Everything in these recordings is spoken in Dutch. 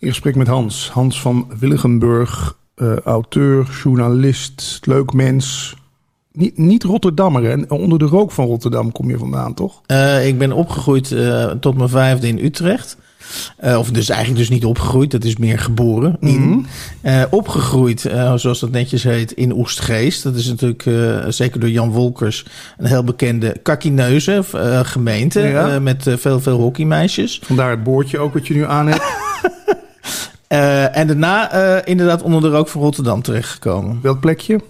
In gesprek met Hans. Hans van Willigenburg, auteur, journalist, leuk mens. Niet Rotterdammer, en onder de rook van Rotterdam kom je vandaan, toch? Ik ben opgegroeid tot mijn 5e in Utrecht. Of dus eigenlijk dus niet opgegroeid, dat is meer geboren. Mm-hmm. Opgegroeid, zoals dat netjes heet, in Oegstgeest. Dat is natuurlijk, zeker door Jan Wolkers, een heel bekende kakineuze gemeente. Ja. Met veel hockeymeisjes. Vandaar het boordje ook wat je nu aan hebt. En daarna inderdaad onder de rook van Rotterdam terechtgekomen. Welk plekje?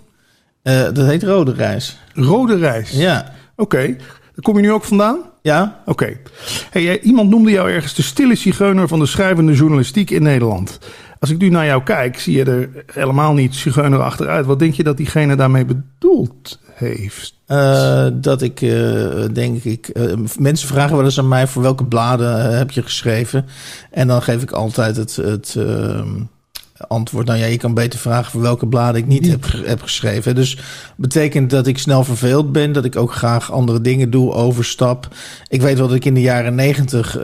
Dat heet Rode Rijs. Rode Rijs? Ja. Oké. Okay. Kom je nu ook vandaan? Ja. Oké. Okay. Hey, iemand noemde jou ergens de stille zigeuner van de schrijvende journalistiek in Nederland. Als ik nu naar jou kijk, zie je er helemaal niet zigeuner achteruit. Wat denk je dat diegene daarmee bedoeld heeft? Dat ik, denk ik... mensen vragen wel eens aan mij voor welke bladen heb je geschreven. En dan geef ik altijd het antwoord. Nou ja, je kan beter vragen voor welke bladen ik niet heb geschreven. Dus betekent dat ik snel verveeld ben, dat ik ook graag andere dingen doe, overstap. Ik weet wel dat ik in de jaren 90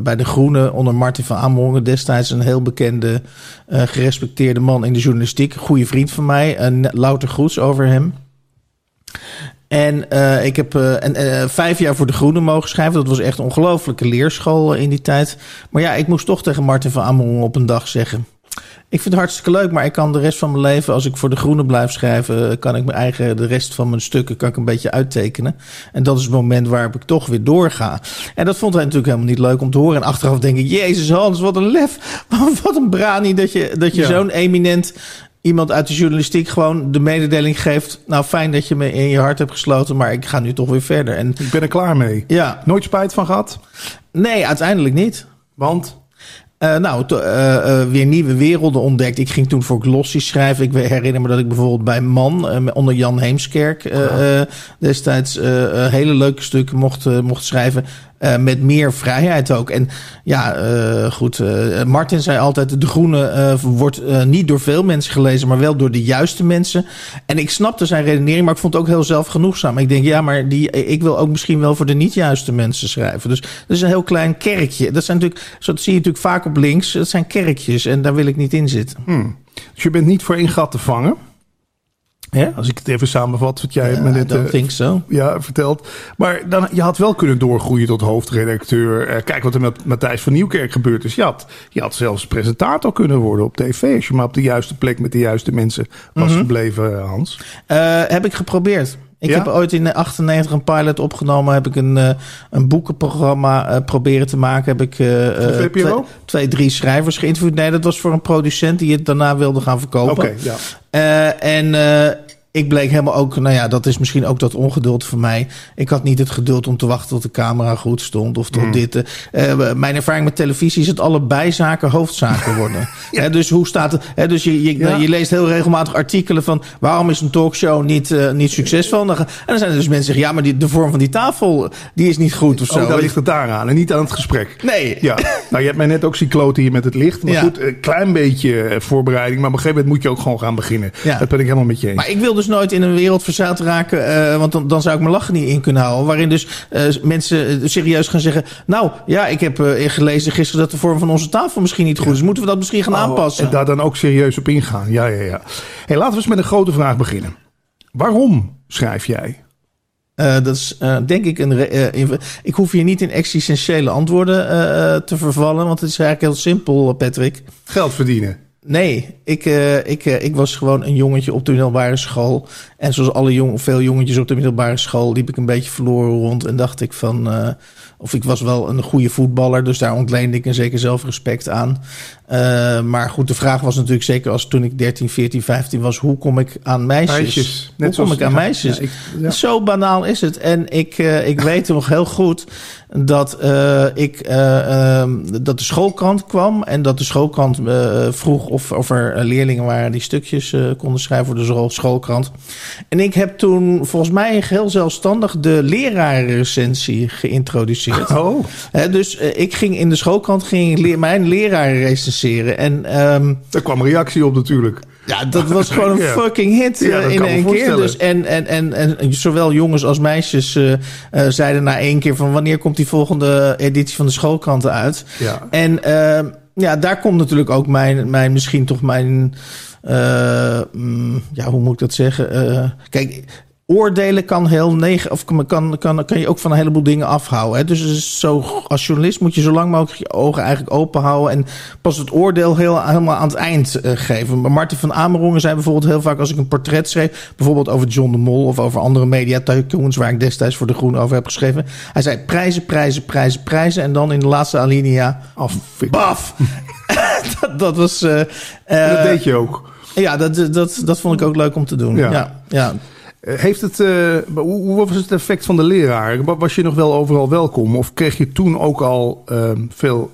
bij De Groene onder Martin van Amerongen, destijds een heel bekende, gerespecteerde man in de journalistiek, goede vriend van mij, louter groets over hem. En ik heb 5 jaar voor De Groene mogen schrijven. Dat was echt een ongelofelijke leerschool in die tijd. Maar ja, ik moest toch tegen Martin van Amerongen op een dag zeggen: ik vind het hartstikke leuk, maar ik kan de rest van mijn leven, als ik voor De Groene blijf schrijven, kan ik de rest van mijn stukken kan ik een beetje uittekenen. En dat is het moment waarop ik toch weer doorga. En dat vond hij natuurlijk helemaal niet leuk om te horen. En achteraf denk ik, Jezus Hans, wat een lef. Wat een brani dat je zo'n eminent iemand uit de journalistiek gewoon de mededeling geeft: nou, fijn dat je me in je hart hebt gesloten, maar ik ga nu toch weer verder. En ik ben er klaar mee. Ja. Nooit spijt van gehad? Nee, uiteindelijk niet. Want? Weer nieuwe werelden ontdekt. Ik ging toen voor Glossy schrijven. Ik herinner me dat ik bijvoorbeeld bij Man, onder Jan Heemskerk, destijds hele leuke stukken mocht schrijven. Met meer vrijheid ook. En ja, goed. Martin zei altijd: De Groene wordt niet door veel mensen gelezen, maar wel door de juiste mensen. En ik snapte zijn redenering, maar ik vond het ook heel zelfgenoegzaam. Ik denk, ja, maar ik wil ook misschien wel voor de niet juiste mensen schrijven. Dus dat is een heel klein kerkje. Dat zijn natuurlijk, zo zie je natuurlijk vaak op links, dat zijn kerkjes. En daar wil ik niet in zitten. Dus je bent niet voor één gat te vangen? Ja? Als ik het even samenvat, wat jij me net vertelt. Maar dan, je had wel kunnen doorgroeien tot hoofdredacteur. Kijk wat er met Matthijs van Nieuwkerk gebeurd is. Je had zelfs presentator kunnen worden op tv. Als je maar op de juiste plek met de juiste mensen was gebleven, Hans. Heb ik geprobeerd. Ik heb ooit in 1998 een pilot opgenomen. Heb ik een boekenprogramma proberen te maken. Heb ik VPRO? 2-3 schrijvers geïnterviewd. Nee, dat was voor een producent die het daarna wilde gaan verkopen. Oké, ja. Ik bleek helemaal ook, nou ja, dat is misschien ook dat ongeduld van mij. Ik had niet het geduld om te wachten tot de camera goed stond of tot dit. Mijn ervaring met televisie is dat alle bijzaken hoofdzaken worden. Dus hoe staat het? Dus je leest heel regelmatig artikelen van waarom is een talkshow niet succesvol? En dan zijn er dus mensen die zeggen, ja, maar de vorm van die tafel, die is niet goed of zo. Daar ligt het daaraan en niet aan het gesprek. Nee. Ja. Nou, je hebt mij net ook zien kloten hier met het licht. Maar goed, een klein beetje voorbereiding. Maar op een gegeven moment moet je ook gewoon gaan beginnen. Ja. Dat ben ik helemaal met je eens. Maar ik wilde dus nooit in een wereld verzeild raken, want dan zou ik mijn lachen niet in kunnen houden. Waarin dus mensen serieus gaan zeggen, nou ja, ik heb gelezen gisteren dat de vorm van onze tafel misschien niet goed is. Moeten we dat misschien gaan aanpassen? En daar dan ook serieus op ingaan. Ja. Hey, laten we eens met een grote vraag beginnen. Waarom schrijf jij? Dat is denk ik ik hoef hier niet in existentiële antwoorden te vervallen, want het is eigenlijk heel simpel, Patrick. Geld verdienen. Nee, ik was gewoon een jongetje op de middelbare school. En zoals veel jongetjes op de middelbare school liep ik een beetje verloren rond. En dacht ik van, of ik was wel een goede voetballer. Dus daar ontleende ik een zeker zelfrespect aan. Maar goed, de vraag was natuurlijk zeker toen ik 13, 14, 15 was. Hoe kom ik aan meisjes? Hoe kom ik aan meisjes? Ja. Zo banaal is het. En ik weet nog heel goed dat dat de schoolkrant kwam. En dat de schoolkrant vroeg of er leerlingen waren die stukjes konden schrijven voor de schoolkrant. En ik heb toen volgens mij heel zelfstandig de lerarenrecensie geïntroduceerd. Oh. Dus ik ging in de schoolkrant mijn leraren recenseren. En, daar kwam reactie op natuurlijk. Ja, dat was gewoon een fucking hit in één keer. Dus en zowel jongens als meisjes zeiden na één keer van wanneer komt die volgende editie van de schoolkranten uit? Ja. En ja, daar komt natuurlijk ook mijn misschien toch mijn... ja, hoe moet ik dat zeggen? Kijk, oordelen kan heel kan je ook van een heleboel dingen afhouden. Hè? Dus zo, als journalist moet je zo lang mogelijk je ogen eigenlijk open houden en pas het oordeel helemaal aan het eind geven. Maar Martin van Amerongen zei bijvoorbeeld heel vaak, als ik een portret schreef, bijvoorbeeld over John de Mol of over andere media-tycoons waar ik destijds voor De Groene over heb geschreven. Hij zei prijzen en dan in de laatste alinea baf! dat was... dat deed je ook. Ja, dat vond ik ook leuk om te doen. Ja. Heeft het, hoe was het effect van de leraar? Was je nog wel overal welkom? Of kreeg je toen ook al veel...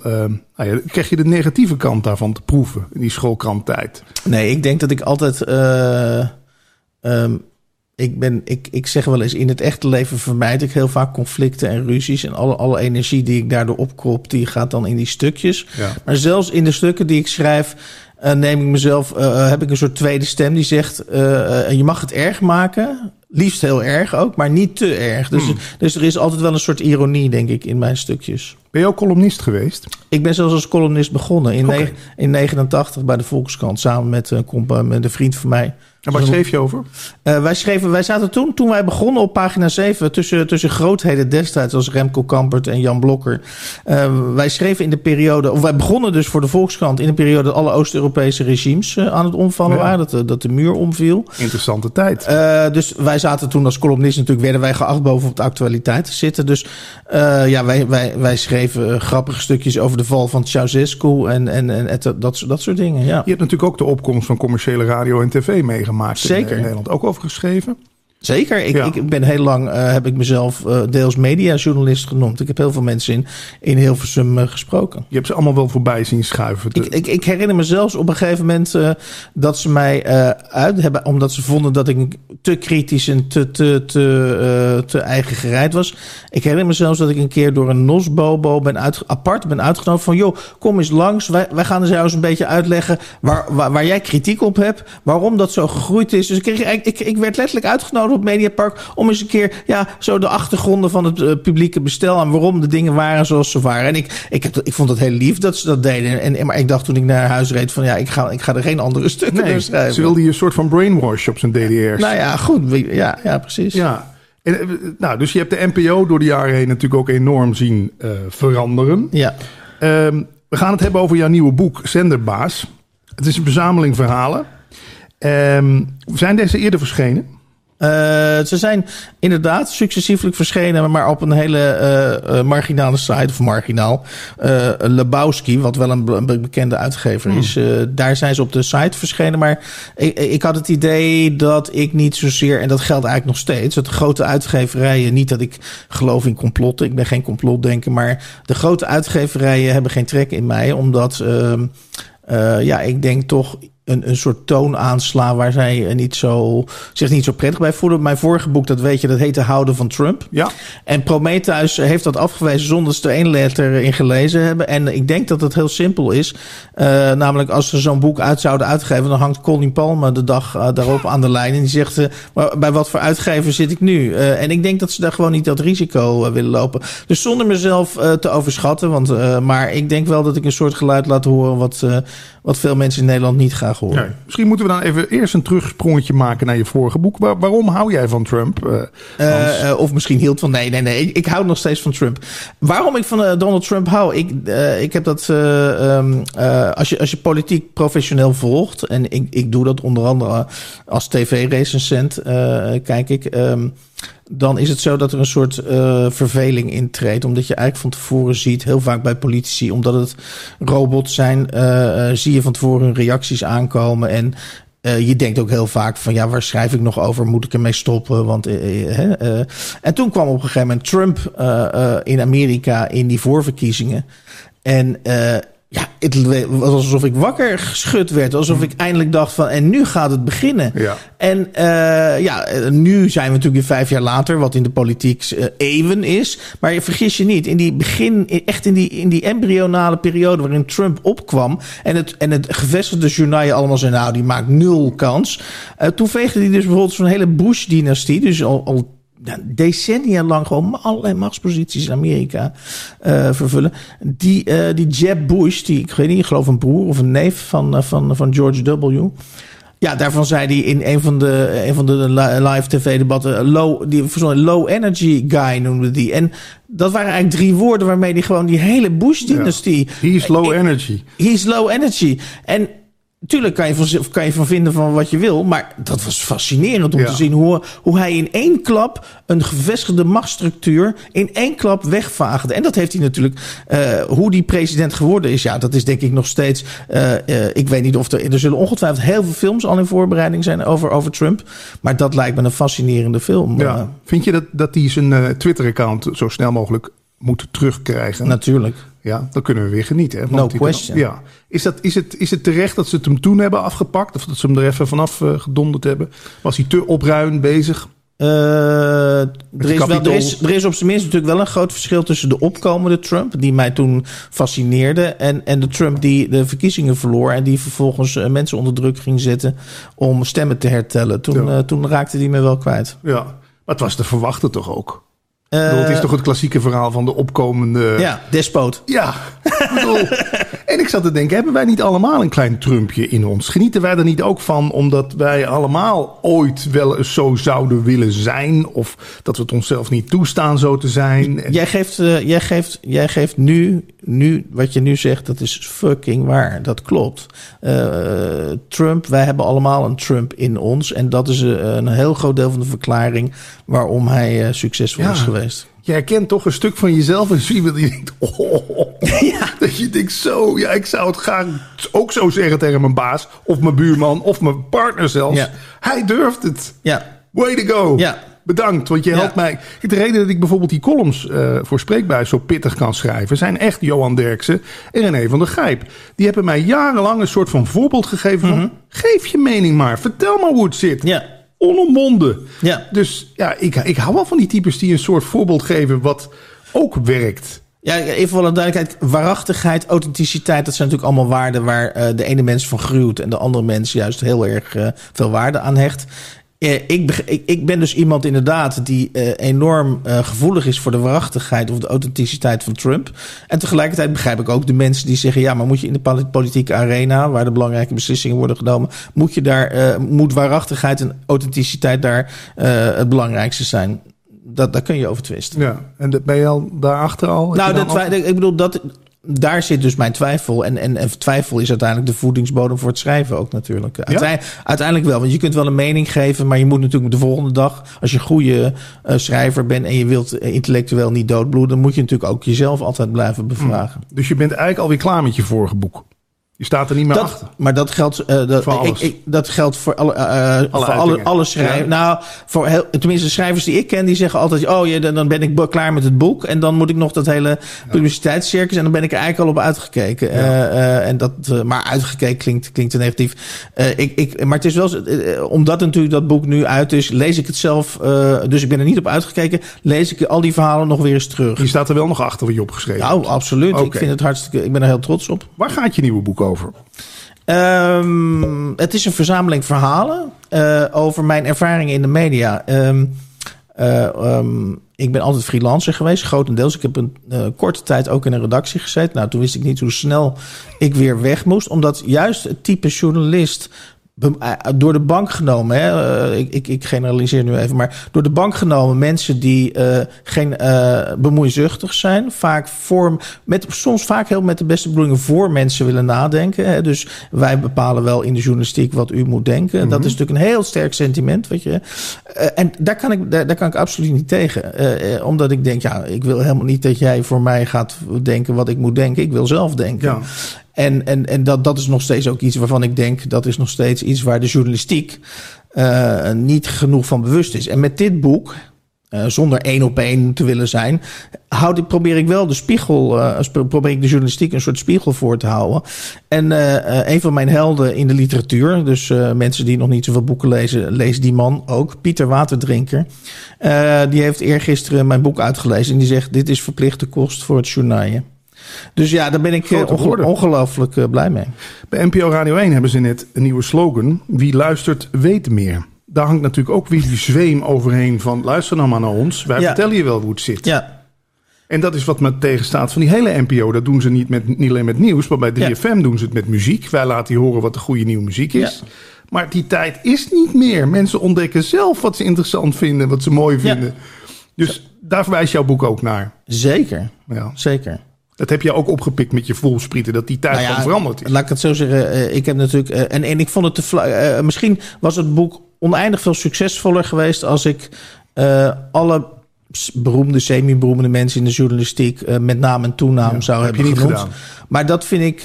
kreeg je de negatieve kant daarvan te proeven in die schoolkranttijd? Nee, ik denk dat ik altijd... Ik zeg wel eens, in het echte leven vermijd ik heel vaak conflicten en ruzies. En alle energie die ik daardoor opkrop, die gaat dan in die stukjes. Ja. Maar zelfs in de stukken die ik schrijf... heb ik een soort tweede stem die zegt... je mag het erg maken, liefst heel erg ook, maar niet te erg. Dus er is altijd wel een soort ironie, denk ik, in mijn stukjes. Ben je ook columnist geweest? Ik ben zelfs als columnist begonnen in 1989 bij de Volkskrant... samen met een vriend van mij... En waar schreef je over? Wij zaten toen wij begonnen op pagina 7... tussen grootheden destijds als Remco Kampert en Jan Blokker. Wij schreven in de periode... of wij begonnen dus voor de Volkskrant... in de periode dat alle Oost-Europese regimes aan het omvallen waren. Dat de muur omviel. Interessante tijd. Dus wij zaten toen als columnist natuurlijk... werden wij geacht boven op de actualiteit te zitten. Dus wij schreven grappige stukjes over de val van Ceausescu... en dat soort dingen. Ja. Je hebt natuurlijk ook de opkomst van commerciële radio en tv meegemaakt. Zeker. In Nederland ook over geschreven. Zeker. Ik ben heel lang, heb ik mezelf deels mediajournalist genoemd. Ik heb heel veel mensen in Hilversum gesproken. Je hebt ze allemaal wel voorbij zien schuiven. Ik herinner me zelfs op een gegeven moment dat ze mij uit hebben... omdat ze vonden dat ik te kritisch en te eigen gereid was. Ik herinner me zelfs dat ik een keer door een nosbobo apart ben uitgenodigd van... joh, kom eens langs, wij gaan dus jou eens een beetje uitleggen... waar jij kritiek op hebt, waarom dat zo gegroeid is. Dus ik werd letterlijk uitgenodigd op Mediapark om eens een keer zo de achtergronden van het publieke bestel en waarom de dingen waren zoals ze waren. En ik vond het heel lief dat ze dat deden. Maar ik dacht toen ik naar huis reed van ik ga er geen andere stukken meer schrijven. Ze wilden je een soort van brainwash op zijn DDR's. Nou ja, goed. Ja, precies. Ja. Dus je hebt de NPO door de jaren heen natuurlijk ook enorm zien veranderen. Ja. We gaan het hebben over jouw nieuwe boek, Zenderbaas. Het is een verzameling verhalen. Zijn deze eerder verschenen? Ze zijn inderdaad successievelijk verschenen, maar op een hele marginale site, of marginaal. Lebowski, wat wel een bekende uitgever is, daar zijn ze op de site verschenen. Maar ik had het idee dat ik niet zozeer, en dat geldt eigenlijk nog steeds, dat de grote uitgeverijen, niet dat ik geloof in complotten, ik ben geen complotdenker, maar de grote uitgeverijen hebben geen trek in mij, omdat ik denk toch... Een soort toon aanslaan waar zij zich niet zo prettig bij voelen. Mijn vorige boek, dat weet je, dat heette Houden van Trump. Ja. En Prometheus heeft dat afgewezen zonder dat ze er één letter in gelezen hebben. En ik denk dat het heel simpel is. Namelijk als ze zo'n boek uit zouden uitgeven... dan hangt Colin Palmer de dag daarop aan de lijn. En die zegt, bij wat voor uitgever zit ik nu? En ik denk dat ze daar gewoon niet dat risico willen lopen. Dus zonder mezelf te overschatten. Maar ik denk wel dat ik een soort geluid laat horen... wat veel mensen in Nederland niet graag horen. Ja, misschien moeten we dan even eerst een terugsprongetje maken naar je vorige boek. Waarom hou jij van Trump? Of misschien hield van... Nee. Ik hou nog steeds van Trump. Waarom ik van Donald Trump hou? Ik heb dat... als je politiek professioneel volgt... en ik doe dat onder andere als tv-recensent... kijk ik... dan is het zo dat er een soort verveling intreedt. Omdat je eigenlijk van tevoren ziet, heel vaak bij politici... omdat het robots zijn, zie je van tevoren hun reacties aankomen... en je denkt ook heel vaak van, waar schrijf ik nog over? Moet ik ermee stoppen? Want, en toen kwam op een gegeven moment Trump in Amerika... in die voorverkiezingen. En... het was alsof ik wakker geschud werd. Alsof ik eindelijk dacht van, en nu gaat het beginnen. Ja. En nu zijn we natuurlijk weer 5 jaar later... wat in de politiek eeuwen is. Maar je vergis je niet, in die embryonale periode... waarin Trump opkwam en het gevestigde journaal allemaal zei... nou, die maakt nul kans. Toen veegde hij dus bijvoorbeeld zo'n hele Bush-dynastie... dus al decennia lang gewoon allerlei machtsposities in Amerika vervullen. Die Jeb Bush, die ik weet niet, ik geloof een broer of een neef van George W. Ja, daarvan zei hij in een van de live tv-debatten... Low energy guy noemde die. En dat waren eigenlijk 3 woorden waarmee hij gewoon die hele Bush-dynastie... Ja. He's low energy. He's low energy. En tuurlijk kan je van vinden van wat je wil... maar dat was fascinerend om te zien hoe hij in één klap... een gevestigde machtsstructuur in één klap wegvaagde. En dat heeft hij natuurlijk... hoe die president geworden is... ja, dat is denk ik nog steeds... ik weet niet of er zullen ongetwijfeld heel veel films... al in voorbereiding zijn over Trump... maar dat lijkt me een fascinerende film. Ja. Vind je dat hij zijn Twitter-account... zo snel mogelijk moet terugkrijgen? Natuurlijk. Ja, dan kunnen we weer genieten. Hè? Want no question. Ja. Is het terecht dat ze het hem toen hebben afgepakt? Of dat ze hem er even vanaf gedonderd hebben? Was hij te opruim bezig? Er is op zijn minst natuurlijk wel een groot verschil... tussen de opkomende Trump, die mij toen fascineerde... en de Trump die de verkiezingen verloor... en die vervolgens mensen onder druk ging zetten... om stemmen te hertellen. Toen raakte die mij wel kwijt. Ja, maar het was te verwachten toch ook? Het is toch het klassieke verhaal van de opkomende... Ja, despoot. Ja. En ik zat te denken, hebben wij niet allemaal een klein Trumpje in ons? Genieten wij er niet ook van, omdat wij allemaal ooit wel eens zo zouden willen zijn? Of dat we het onszelf niet toestaan zo te zijn? Jij geeft nu wat je nu zegt, dat is fucking waar. Dat klopt. Trump, wij hebben allemaal een Trump in ons. En dat is een heel groot deel van de verklaring waarom hij succesvol is geweest. Je herkent toch een stuk van jezelf en zie je dat je denkt... Dat je denkt zo... Ja, ik zou het graag ook zo zeggen tegen mijn baas... of mijn buurman of mijn partner zelfs. Ja. Hij durft het. Ja. Way to go. Ja. Bedankt, want je helpt mij. De reden dat ik bijvoorbeeld die columns voor Spreekbuis zo pittig kan schrijven... zijn echt Johan Derksen en René van der Gijp. Die hebben mij jarenlang een soort van voorbeeld gegeven van... geef je mening maar, vertel maar hoe het zit. Ja. Onomwonden. Ja. Dus ja, ik hou wel van die types die een soort voorbeeld geven wat ook werkt. Ja, even voor de duidelijkheid. Waarachtigheid, authenticiteit, dat zijn natuurlijk allemaal waarden waar de ene mens van gruwt en de andere mens juist heel erg veel waarde aan hecht. Ik ben dus iemand inderdaad die enorm gevoelig is voor de waarachtigheid of de authenticiteit van Trump. En tegelijkertijd begrijp ik ook de mensen die zeggen... ja, maar moet je in de politieke arena, waar de belangrijke beslissingen worden genomen... moet waarachtigheid en authenticiteit daar het belangrijkste zijn. Daar kun je over twisten. Ja, en ben je al daarachter al? Nou, ik bedoel, daar zit dus mijn twijfel. En twijfel is uiteindelijk de voedingsbodem voor het schrijven ook natuurlijk. Uiteindelijk wel, want je kunt wel een mening geven... maar je moet natuurlijk de volgende dag... als je een goede schrijver bent... en je wilt intellectueel niet doodbloeden... moet je natuurlijk ook jezelf altijd blijven bevragen. Dus je bent eigenlijk alweer klaar met je vorige boek? Je staat er niet meer achter. Maar dat geldt voor alles. Dat geldt voor alle schrijvers. Ja. Nou, voor tenminste, de schrijvers die ik ken, die zeggen altijd... dan ben ik klaar met het boek... en dan moet ik nog dat hele publiciteitscircus... en dan ben ik er eigenlijk al op uitgekeken. Ja. Maar uitgekeken klinkt te negatief. Maar het is wel... omdat natuurlijk dat boek nu uit is... lees ik het zelf... dus ik ben er niet op uitgekeken... lees ik al die verhalen nog weer eens terug. Je staat er wel nog achter wat je opgeschreven hebt. Nou, absoluut. Okay. Ik vind het hartstikke... Ik ben er heel trots op. Waar gaat je nieuwe boek over? Het is een verzameling verhalen over mijn ervaringen in de media. Ik ben altijd freelancer geweest, grotendeels. Ik heb een korte tijd ook in een redactie gezeten. Nou, toen wist ik niet hoe snel ik weer weg moest, omdat juist het type journalist door de bank genomen, ik generaliseer nu even, maar door de bank genomen mensen die bemoeizuchtig zijn, soms vaak heel met de beste bedoelingen voor mensen willen nadenken. Hè. Dus wij bepalen wel in de journalistiek wat u moet denken. Mm-hmm. Dat is natuurlijk een heel sterk sentiment, weet je. En daar kan ik absoluut niet tegen. Omdat ik denk, ik wil helemaal niet dat jij voor mij gaat denken wat ik moet denken. Ik wil zelf denken. Ja. En dat is nog steeds ook iets waarvan ik denk... dat is nog steeds iets waar de journalistiek niet genoeg van bewust is. En met dit boek, zonder 1 op 1 te willen zijn... probeer ik de journalistiek een soort spiegel voor te houden. En een van mijn helden in de literatuur... dus mensen die nog niet zoveel boeken lezen... lees die man ook, Pieter Waterdrinker. Die heeft eergisteren mijn boek uitgelezen... en die zegt, dit is verplichte kost voor het journaal. Dus ja, daar ben ik ongelooflijk blij mee. Bij NPO Radio 1 hebben ze net een nieuwe slogan. Wie luistert, weet meer. daar hangt natuurlijk ook weer die zweem overheen van... luister nou maar naar ons, wij vertellen je wel hoe het zit. Ja. En dat is wat me tegenstaat van die hele NPO. Dat doen ze niet alleen met nieuws, maar bij 3FM doen ze het met muziek. Wij laten je horen wat de goede nieuwe muziek is. Ja. Maar die tijd is niet meer. Mensen ontdekken zelf wat ze interessant vinden, wat ze mooi vinden. Ja. Dus daar verwijst jouw boek ook naar. Zeker, ja. Zeker. Dat heb je ook opgepikt met je voelsprieten, dat die tijd van veranderd is. Laat ik het zo zeggen, ik heb natuurlijk... En ik vond het te misschien was het boek oneindig veel succesvoller geweest... als ik alle beroemde, semi-beroemde mensen in de journalistiek... met naam en toenaam zou hebben genoemd. Gedaan. Maar dat vind ik...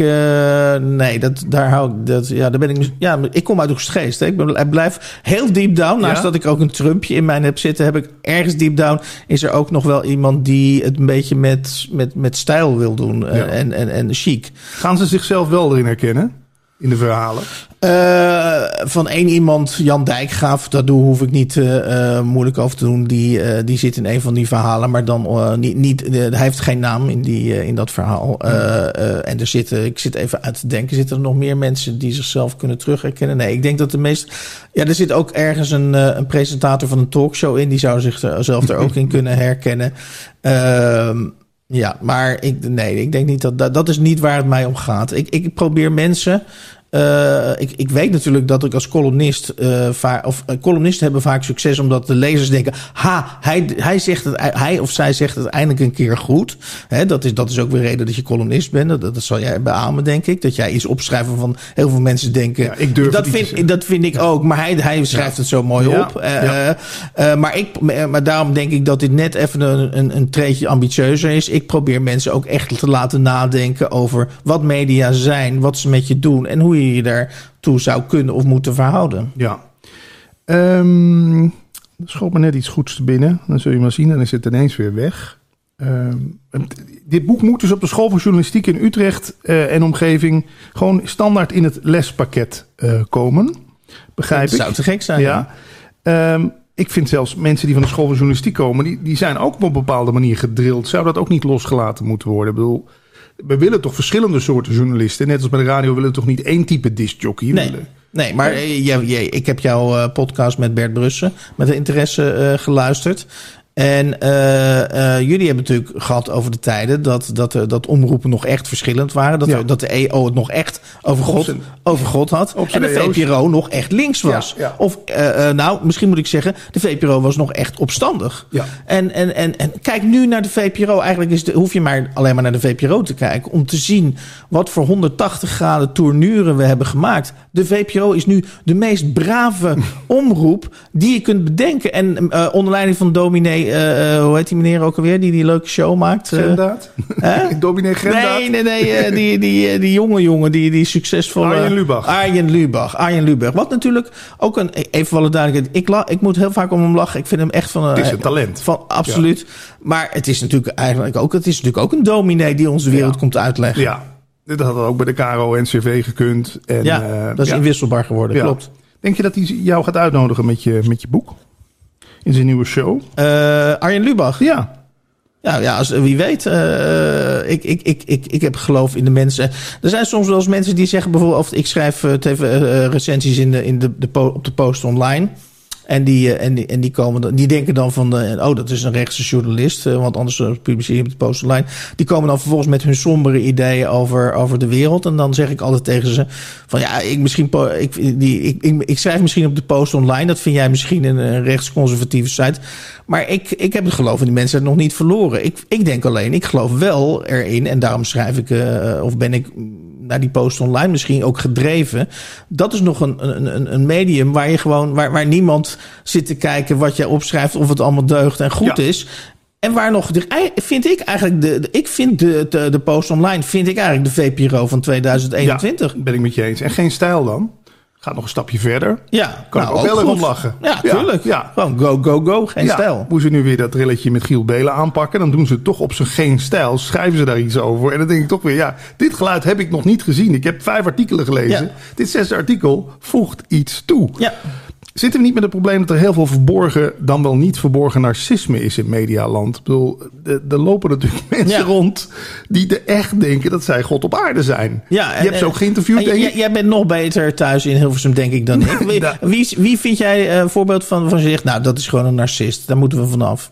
daar ben ik... Ja, ik kom uit Oegstgeest. Hè. Ik blijf heel deep down. Naast dat ik ook een Trumpje in mijn heb zitten... heb ik ergens deep down... is er ook nog wel iemand die het een beetje met stijl wil doen. Ja. En chic. Gaan ze zichzelf wel erin herkennen? In de verhalen? Van één iemand, Jan Dijkgraaf, daar hoef ik niet moeilijk over te doen. Die zit in een van die verhalen, maar dan hij heeft geen naam in dat verhaal. En er zitten, ik zit even uit te denken, zitten er nog meer mensen die zichzelf kunnen terugherkennen? Nee, ik denk dat de meeste... Ja, er zit ook ergens een presentator van een talkshow in, die zou zichzelf er ook in kunnen herkennen. Ja, maar ik denk niet dat is niet waar het mij om gaat. Ik probeer mensen... Ik weet natuurlijk dat ik als columnist... columnisten hebben vaak succes omdat de lezers denken... ha, hij of zij zegt het eindelijk een keer goed. Hè, dat is ook weer reden dat je columnist bent. Dat zal jij beamen, denk ik. Dat jij iets opschrijft waarvan heel veel mensen denken... Ja, ik durf dat vind ik ook, maar hij schrijft het zo mooi op. Maar daarom denk ik dat dit net even een treetje ambitieuzer is. Ik probeer mensen ook echt te laten nadenken over wat media zijn... wat ze met je doen... en hoe je je daartoe zou kunnen of moeten verhouden. Ja. Er schoot me net iets goeds te binnen. Dan zul je maar zien, dan is het ineens weer weg. Dit boek moet dus op de School voor Journalistiek in Utrecht en omgeving... gewoon standaard in het lespakket komen. Begrijp ik. Dat zou te gek zijn. Ja. Ik vind zelfs mensen die van de School voor Journalistiek komen... die zijn ook op een bepaalde manier gedrild. Zou dat ook niet losgelaten moeten worden? Ik bedoel... We willen toch verschillende soorten journalisten. Net als bij de radio willen we toch niet één type discjockey willen. Nee, maar ik heb jouw podcast met Bert Brussen met interesse geluisterd. En jullie hebben natuurlijk gehad over de tijden... dat omroepen nog echt verschillend waren. Dat de EO het nog echt over God had. En de VPRO nog echt links was. Ja, ja. Of misschien moet ik zeggen... de VPRO was nog echt opstandig. Ja. En kijk nu naar de VPRO. Eigenlijk hoef je alleen maar naar de VPRO te kijken... om te zien wat voor 180 graden tournuren we hebben gemaakt. De VPRO is nu de meest brave omroep die je kunt bedenken. En onder leiding van dominee... hoe heet die meneer ook alweer? Die leuke show maakt. Grendaat? Dominee Grendaat? Nee. Die jongen, die succesvolle... Arjen Lubach. Wat natuurlijk ook even wel een duidelijkheid. Ik moet heel vaak om hem lachen. Ik vind hem echt van... Het is een talent. Absoluut. Ja. Maar het is natuurlijk eigenlijk ook... Het is natuurlijk ook een dominee die onze wereld komt uitleggen. Ja. Dit had ook bij de KRO-NCV gekund. En, dat is inwisselbaar geworden. Ja. Klopt. Denk je dat hij jou gaat uitnodigen met je boek? In zijn nieuwe show. Arjen Lubach? Ja. Ja, wie weet. Ik heb geloof in de mensen. Er zijn soms wel eens mensen die zeggen bijvoorbeeld... Of ik schrijf recensies op de Post online... En die komen dan, die denken dan van... dat is een rechtse journalist, want anders publiceer je op de Post online. Die komen dan vervolgens met hun sombere ideeën over de wereld. En dan zeg ik altijd tegen ze... van ik schrijf misschien op de Post online. Dat vind jij misschien een rechtsconservatieve site. Maar ik heb het geloof in die mensen nog niet verloren. Ik denk alleen, ik geloof wel erin. En daarom schrijf ik, of ben ik... naar die Post online misschien ook gedreven. Dat is nog een medium waar je gewoon waar niemand zit te kijken wat jij opschrijft of het allemaal deugt en goed is. En waar nog vind ik eigenlijk de Post online vind ik eigenlijk de VPRO van 2021. Ja, ben ik met je eens. En geen stijl dan. Gaat nog een stapje verder. Ja, kan ik ook wel even om lachen. Ja, tuurlijk. Ja. Gewoon go, geen stijl. Hoe ze nu weer dat rilletje met Giel Belen aanpakken... dan doen ze het toch op zijn geen stijl. Schrijven ze daar iets over. En dan denk ik toch weer... dit geluid heb ik nog niet gezien. Ik heb 5 artikelen gelezen. Dit 6e artikel voegt iets toe. Ja. Zitten we niet met het probleem dat er heel veel verborgen, dan wel niet verborgen narcisme is in medialand? Ik bedoel, er lopen natuurlijk mensen rond die er echt denken dat zij God op aarde zijn. Ja, je hebt ze ook geïnterviewd. Jij bent nog beter thuis in Hilversum, denk ik, dan ik. Wie vind jij een voorbeeld van je zegt, nou, dat is gewoon een narcist. Daar moeten we vanaf.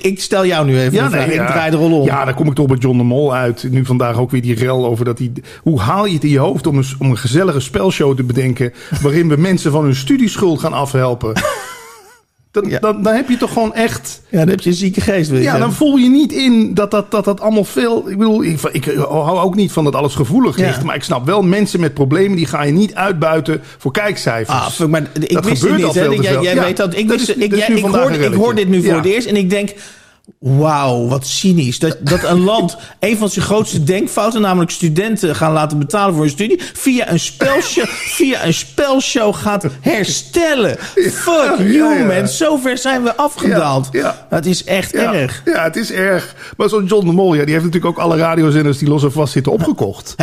Ik stel jou nu even een vraag. Ik draai de rol om. Ja, daar kom ik toch bij John de Mol uit. Nu vandaag ook weer die rel over dat hij... Hoe haal je het in je hoofd om een gezellige spelshow te bedenken waarin we mensen van hun studieschuld gaan afhelpen? Dan heb je toch gewoon echt... Ja, dan heb je een zieke geest. Dan voel je niet in dat allemaal veel... Ik bedoel, ik hou ook niet van dat alles gevoelig ligt. Maar ik snap wel, mensen met problemen, die ga je niet uitbuiten voor kijkcijfers. Maar ik wist het niet. Jij weet dat. Ik hoor dit nu voor het eerst en ik denk... Wauw, wat cynisch. Dat een land een van zijn grootste denkfouten, namelijk studenten gaan laten betalen voor hun studie, via een spelshow gaat herstellen. Fuck you, man. Zover zijn we afgedaald. Het is echt erg. Ja, het is erg. Maar zo'n John de Mol, die heeft natuurlijk ook alle radiozenders die los of vast zitten opgekocht.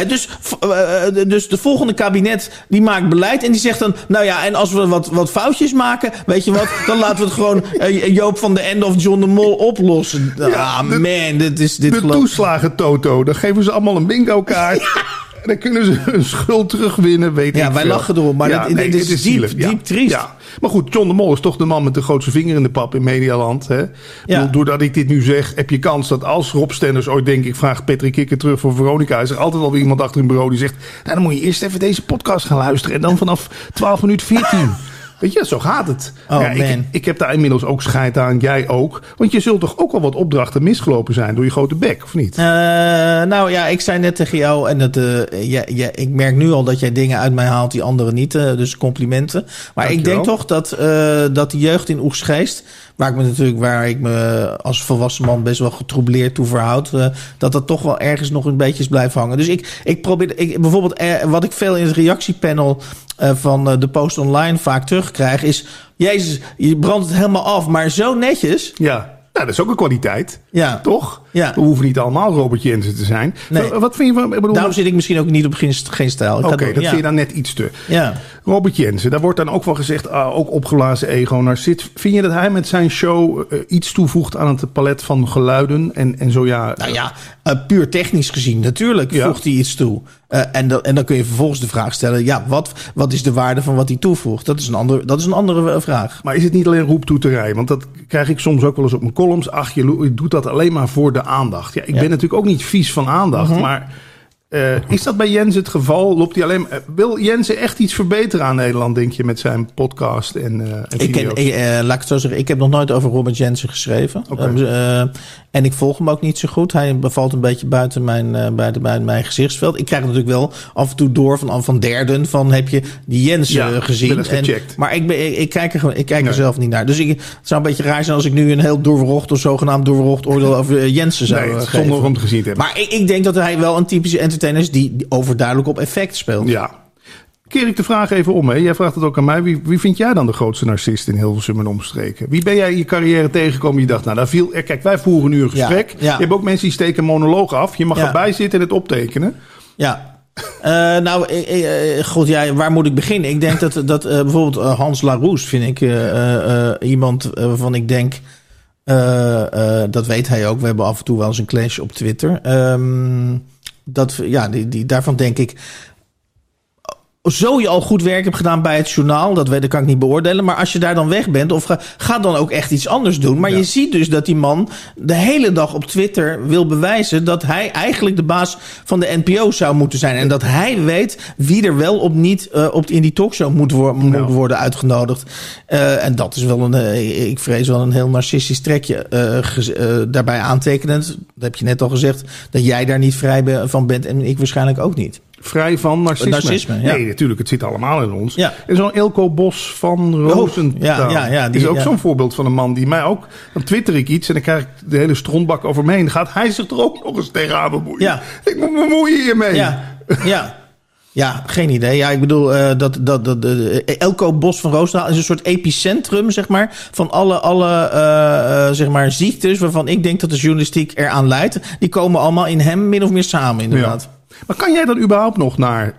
Dus de volgende kabinet, die maakt beleid en die zegt dan, nou ja, en als we wat foutjes maken, weet je wat, dan laten we het gewoon Joop van den Ende of John de Mol oplossen. De toeslagen Toto, dan geven ze allemaal een bingo kaart. En dan kunnen ze hun schuld terugwinnen, wij lachen erom, maar dit is diep triest. Ja. Maar goed, John de Mol is toch de man met de grootste vinger in de pap in Medialand. Hè? Ja. Doordat ik dit nu zeg, heb je kans dat als Rob Stenders ooit denkt, ik vraag Patrick Kikker terug voor Veronica, is er altijd wel weer iemand achter een bureau die zegt, nou, dan moet je eerst even deze podcast gaan luisteren en dan vanaf 12 minuten 14... Weet je, zo gaat het. Oh, ja, ik heb daar inmiddels ook scheid aan. Jij ook. Want je zult toch ook wel wat opdrachten misgelopen zijn door je grote bek, of niet? Nou ja, ik zei net tegen jou... en dat, ik merk nu al dat jij dingen uit mij haalt die anderen niet. Dus complimenten. Maar dankjewel. Ik denk toch dat de jeugd in Oegstgeest... waar ik me als volwassen man best wel getroubleerd toe verhoud... dat toch wel ergens nog een beetje is blijven hangen. Dus ik probeer... bijvoorbeeld wat ik veel in het reactiepanel... van de post online vaak terugkrijg is... Jezus, je brandt het helemaal af, maar zo netjes. Ja, nou, dat is ook een kwaliteit. Ja. Toch? Ja. We hoeven niet allemaal Robert Jensen te zijn. Nee. Wat vind je van... Daarom zit ik misschien ook niet op geen stijl. Oké, dat vind je dan net iets te. Ja. Robert Jensen, daar wordt dan ook van gezegd... ook opgeblazen ego narcist. Vind je dat hij met zijn show iets toevoegt... aan het palet van geluiden? En zo ja... Nou ja, puur technisch gezien natuurlijk voegt hij iets toe. En dan kun je vervolgens de vraag stellen... ja, wat is de waarde van wat hij toevoegt? Dat is een andere vraag. Maar is het niet alleen roeptoeterij? Want dat krijg ik soms ook wel eens op mijn columns. Ach, je doet dat alleen maar voor de aandacht. Ja, ik ben natuurlijk ook niet vies van aandacht, maar... is dat bij Jens het geval? Loopt hij alleen? Wil Jens echt iets verbeteren aan Nederland, denk je, met zijn podcast en video's? Laat ik het zo zeggen, ik heb nog nooit over Robert Jensen geschreven. Okay. En ik volg hem ook niet zo goed. Hij bevalt een beetje buiten mijn gezichtsveld. Ik krijg natuurlijk wel af en toe door van derden van heb je die Jensen gezien? Maar ik kijk er zelf niet naar. Dus het zou een beetje raar zijn als ik nu een heel doorverrocht of zogenaamd doorverrocht oordeel over Jensen zou geven. Zonder hem gezien te hebben. Maar ik denk dat hij wel een typische entertainers die overduidelijk op effect speelt. Ja. Keer ik de vraag even om. Hè. Jij vraagt het ook aan mij. Wie vind jij dan de grootste narcist in Hilversum en omstreken? Wie ben jij in je carrière tegengekomen? Je dacht, nou, daar viel... Kijk, wij voeren nu een gesprek. Ja, ja. Je hebt ook mensen die steken monoloog af. Je mag erbij zitten en het optekenen. Ja. Waar moet ik beginnen? Ik denk dat bijvoorbeeld Hans Laroes vind ik iemand waarvan ik denk... dat weet hij ook. We hebben af en toe wel eens een clash op Twitter. Daarvan denk ik... Zo je al goed werk hebt gedaan bij het journaal... dat kan ik niet beoordelen... maar als je daar dan weg bent... of ga dan ook echt iets anders doen. Maar je ziet dus dat die man... de hele dag op Twitter wil bewijzen... dat hij eigenlijk de baas van de NPO zou moeten zijn. En dat hij weet... wie er wel op niet in die talkshow moet worden uitgenodigd. En dat is wel ik vrees wel een heel narcistisch trekje. Daarbij aantekenend... dat heb je net al gezegd... dat jij daar niet vrij van bent... en ik waarschijnlijk ook niet. Vrij van narcisme. Nee, natuurlijk, het zit allemaal in ons. Ja. En zo'n Elko Bos van Roosendaal is ook zo'n voorbeeld van een man die mij ook... Dan twitter ik iets en dan krijg ik de hele strontbak over me heen. Dan gaat hij zich er ook nog eens tegenaan bemoeien. Ja. Ik moet me bemoeien hiermee. Ja. Ja, geen idee. Ja, ik bedoel, Elko Bos van Roosendaal is een soort epicentrum, zeg maar, van alle ziektes waarvan ik denk dat de journalistiek eraan leidt. Die komen allemaal in hem min of meer samen, inderdaad. Ja. Maar kan jij dan überhaupt nog naar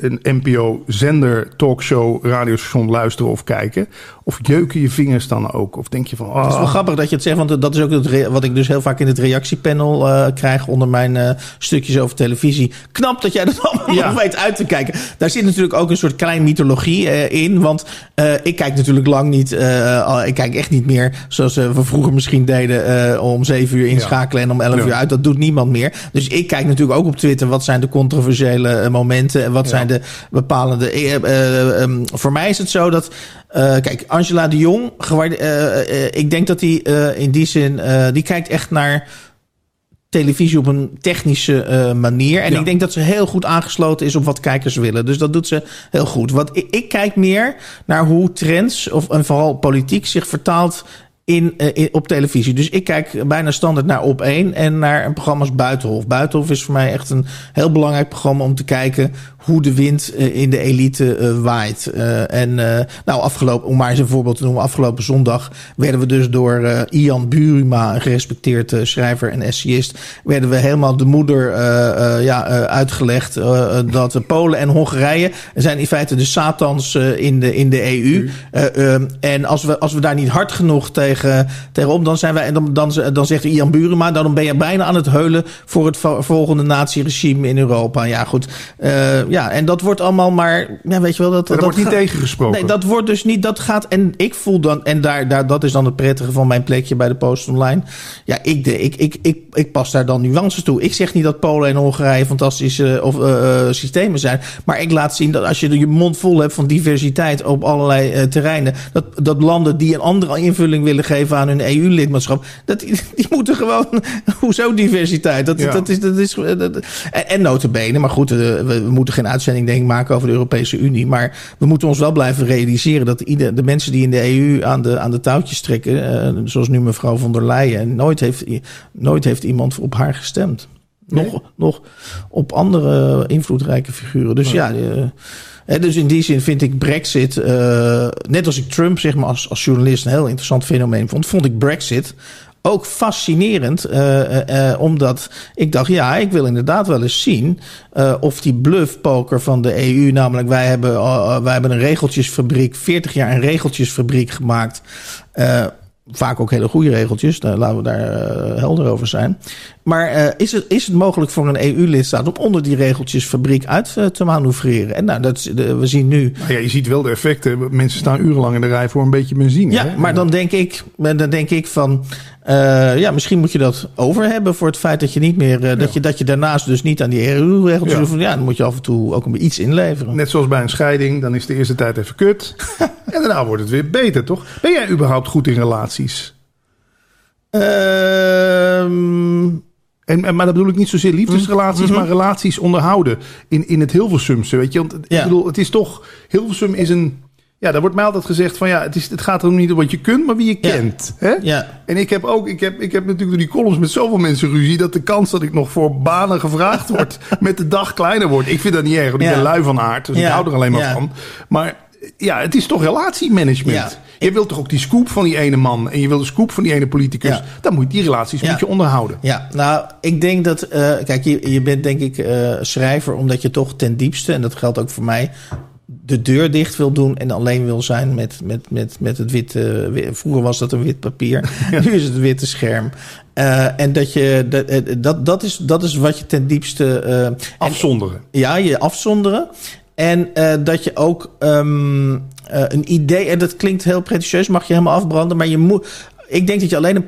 een NPO-zender, talkshow, radiostation luisteren of kijken? Of jeuken je vingers dan ook? Of denk je van... Oh. Het is wel grappig dat je het zegt, want dat is ook wat ik dus heel vaak in het reactiepanel krijg onder mijn stukjes over televisie. Knap dat jij dat allemaal nog weet uit te kijken. Daar zit natuurlijk ook een soort klein mythologie in, want ik kijk natuurlijk lang niet, ik kijk echt niet meer zoals we vroeger misschien deden, om 7 uur inschakelen en om 11 uur uit. Dat doet niemand meer. Dus ik kijk natuurlijk ook op Twitter, wat zijn de controversiële momenten en wat zijn de bepalende... voor mij is het zo dat... kijk, Angela de Jong, ik denk dat die in die zin... die kijkt echt naar televisie op een technische manier. En ik denk dat ze heel goed aangesloten is op wat kijkers willen. Dus dat doet ze heel goed. Want ik kijk meer naar hoe trends, en vooral politiek, zich vertaalt... op televisie. Dus ik kijk bijna standaard naar Op1 en naar een programma als Buitenhof. Buitenhof is voor mij echt een heel belangrijk programma om te kijken hoe de wind in de elite waait. Om maar eens een voorbeeld te noemen, afgelopen zondag werden we dus door Ian Buruma, een gerespecteerd schrijver en essayist, werden we helemaal de moeder uitgelegd dat Polen en Hongarije zijn in feite de satans in de EU. En als we daar niet hard genoeg tegenop, dan zijn wij, en dan zegt Ian Buruma, dan ben je bijna aan het heulen voor het volgende naziregime in Europa. Ja, goed. En dat wordt allemaal maar... Ja, weet je wel, dat wordt niet tegengesproken. Nee, dat wordt dus niet... Dat gaat... En ik voel dan... En daar, dat is dan het prettige van mijn plekje bij de Post Online. Ja, ik pas daar dan nuances toe. Ik zeg niet dat Polen en Hongarije fantastische systemen zijn. Maar ik laat zien dat als je je mond vol hebt van diversiteit op allerlei terreinen, dat landen die een andere invulling willen geven aan hun EU-lidmaatschap, die moeten gewoon... Hoezo diversiteit? En nota bene, maar goed... We moeten geen uitzending maken over de Europese Unie. Maar we moeten ons wel blijven realiseren dat de mensen die in de EU aan de touwtjes trekken, zoals nu mevrouw von der Leyen, nooit heeft iemand op haar gestemd. Nee? Nog op andere invloedrijke figuren. Dus dus in die zin vind ik Brexit, net als ik Trump zeg maar als journalist een heel interessant fenomeen vond ik Brexit ook fascinerend, omdat ik dacht, ik wil inderdaad wel eens zien of die bluffpoker van de EU, namelijk wij hebben een regeltjesfabriek, 40 jaar een regeltjesfabriek gemaakt, vaak ook hele goede regeltjes, laten we daar helder over zijn. Maar is het mogelijk voor een EU-lidstaat om onder die regeltjesfabriek uit te manoeuvreren? En we zien nu... je ziet wel de effecten. Mensen staan urenlang in de rij voor een beetje benzine. Ja, hè? Maar dan denk ik van... misschien moet je dat over hebben voor het feit dat je niet meer... dat je daarnaast dus niet aan die EU-regeltjes hoeft. Ja, dan moet je af en toe ook iets inleveren. Net zoals bij een scheiding, dan is de eerste tijd even kut. En daarna wordt het weer beter, toch? Ben jij überhaupt goed in relaties? Maar dat bedoel ik niet zozeer liefdesrelaties, maar relaties onderhouden in het Hilversumse. Weet je? Want ik bedoel, het is toch... Hilversum is een... Ja, daar wordt mij altijd gezegd van het gaat erom niet om wat je kunt, maar wie je kent. Hè? Ja. En ik heb natuurlijk door die columns met zoveel mensen ruzie, dat de kans dat ik nog voor banen gevraagd word met de dag kleiner wordt. Ik vind dat niet erg, want ik ben lui van aard, dus ik hou er alleen maar van. Maar... Ja, het is toch relatiemanagement. Ja. Je wilt toch ook die scoop van die ene man en je wilt de scoop van die ene politicus. Ja. Dan moet je die relaties moet je onderhouden. Ja, nou, ik denk dat... kijk, je bent denk ik schrijver omdat je toch ten diepste, en dat geldt ook voor mij, de deur dicht wil doen en alleen wil zijn met het witte... Vroeger was dat een wit papier, nu is het een witte scherm. En dat je... Dat is wat je ten diepste... afzonderen. Je afzonderen. En dat je ook een idee... En dat klinkt heel pretentieus, mag je helemaal afbranden. Maar je moet... Ik denk dat je alleen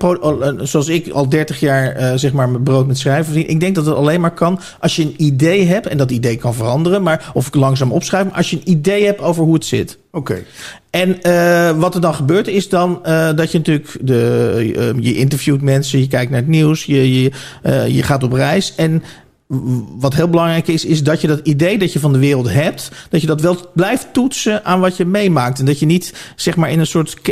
zoals ik al 30 jaar zeg maar mijn brood met schrijven verdien. Ik denk dat het alleen maar kan als je een idee hebt. En dat idee kan veranderen, of ik langzaam opschrijf. Maar als je een idee hebt over hoe het zit. Oké. En wat er dan gebeurt is dan dat je natuurlijk... je interviewt mensen, je kijkt naar het nieuws. Je gaat op reis en... Wat heel belangrijk is dat je dat idee dat je van de wereld hebt, dat je dat wel blijft toetsen aan wat je meemaakt. En dat je niet, zeg maar,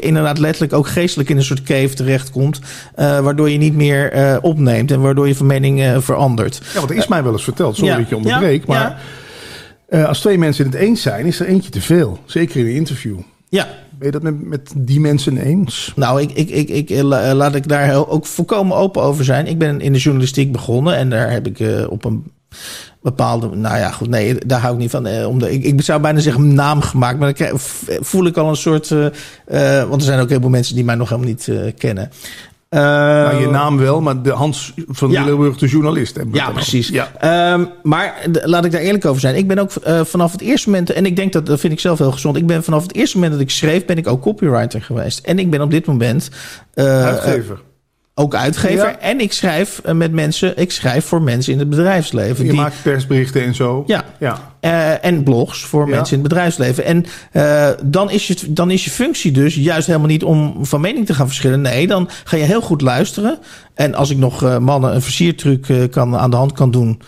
inderdaad letterlijk ook geestelijk in een soort cave terechtkomt, waardoor je niet meer opneemt en waardoor je van mening verandert. Ja, want er is mij wel eens verteld, sorry dat je onderbreekt, maar als twee mensen het eens zijn, is er eentje te veel. Zeker in een interview. Ja. Ben je dat met die mensen eens? Nou, laat ik daar ook volkomen open over zijn. Ik ben in de journalistiek begonnen en daar heb ik op een... bepaalde... Nou ja, goed, nee, daar hou ik niet van. Ik zou bijna zeggen naam gemaakt. Maar dan voel ik al een soort... want er zijn ook heel veel mensen die mij nog helemaal niet kennen. Nou, je naam wel, maar de Hans van Willigenburg, de journalist. Ja, precies. Ja. Maar laat ik daar eerlijk over zijn. Ik ben ook vanaf het eerste moment... En ik denk dat vind ik zelf heel gezond. Ik ben vanaf het eerste moment dat ik schreef... ben ik ook copywriter geweest. En ik ben op dit moment... uitgever. Ook uitgever. Ja. En ik schrijf met mensen. Ik schrijf voor mensen in het bedrijfsleven. Je maakt persberichten en zo. Ja. En blogs voor mensen in het bedrijfsleven. En dan is je functie dus juist helemaal niet om van mening te gaan verschillen. Nee, dan ga je heel goed luisteren. En als ik nog mannen een versiertruc aan de hand kan doen.